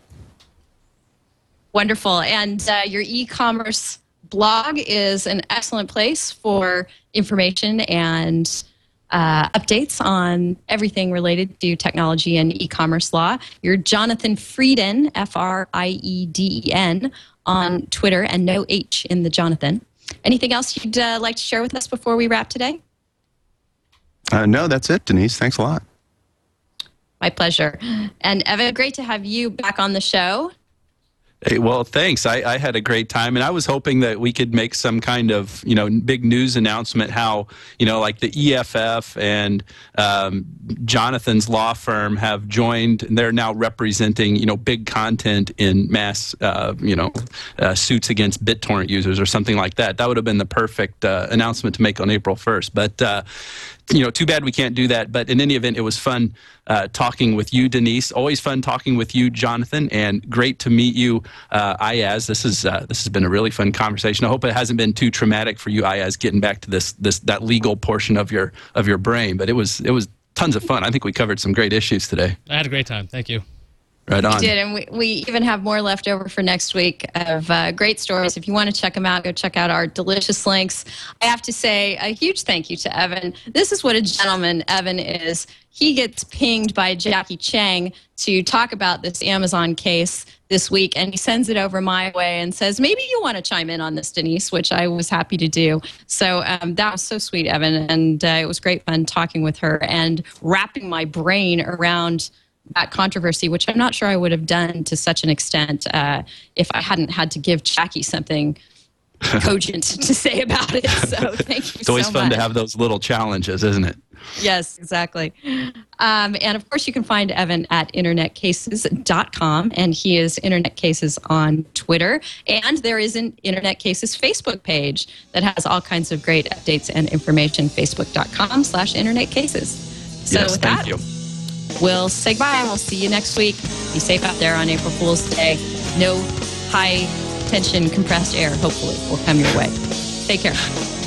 Wonderful. And your e-commerce blog is an excellent place for information and updates on everything related to technology and e-commerce law. You're Jonathan Frieden, F-R-I-E-D-E-N, on Twitter, and no H in the Jonathan. Anything else you'd like to share with us before we wrap today? No, that's it, Denise. Thanks a lot. My pleasure. And Evan, great to have you back on the show. Hey, well, thanks. I had a great time, and I was hoping that we could make some kind of, big news announcement how, like the EFF and Jonathan's law firm have joined, and they're now representing, big content in mass, suits against BitTorrent users or something like that. That would have been the perfect announcement to make on April 1st. But, too bad we can't do that. But in any event, it was fun talking with you, Denise. Always fun talking with you, Jonathan, and great to meet you, Iyaz. This has been a really fun conversation. I hope it hasn't been too traumatic for you, Iyaz, getting back to that legal portion of your brain. But it was tons of fun. I think we covered some great issues today. I had a great time. Thank you. Right on. We did, and we even have more left over for next week of great stories. If you want to check them out, go check out our delicious links. I have to say a huge thank you to Evan. This is what a gentleman Evan is. He gets pinged by Jackie Chang to talk about this Amazon case this week, and he sends it over my way and says, maybe you want to chime in on this, Denise, which I was happy to do. So that was so sweet, Evan, and it was great fun talking with her and wrapping my brain around that controversy, which I'm not sure I would have done to such an extent if I hadn't had to give Jackie something cogent to say about it. So thank you so much. It's always fun to have those little challenges, isn't it? Yes, exactly. And of course, you can find Evan at internetcases.com, and he is Internet Cases on Twitter. And there is an Internet Cases Facebook page that has all kinds of great updates and information, facebook.com/internetcases. So yes, with that, thank you. We'll say goodbye, and we'll see you next week. Be safe out there on April Fool's Day. No high-tension compressed air, hopefully, will come your way. Take care.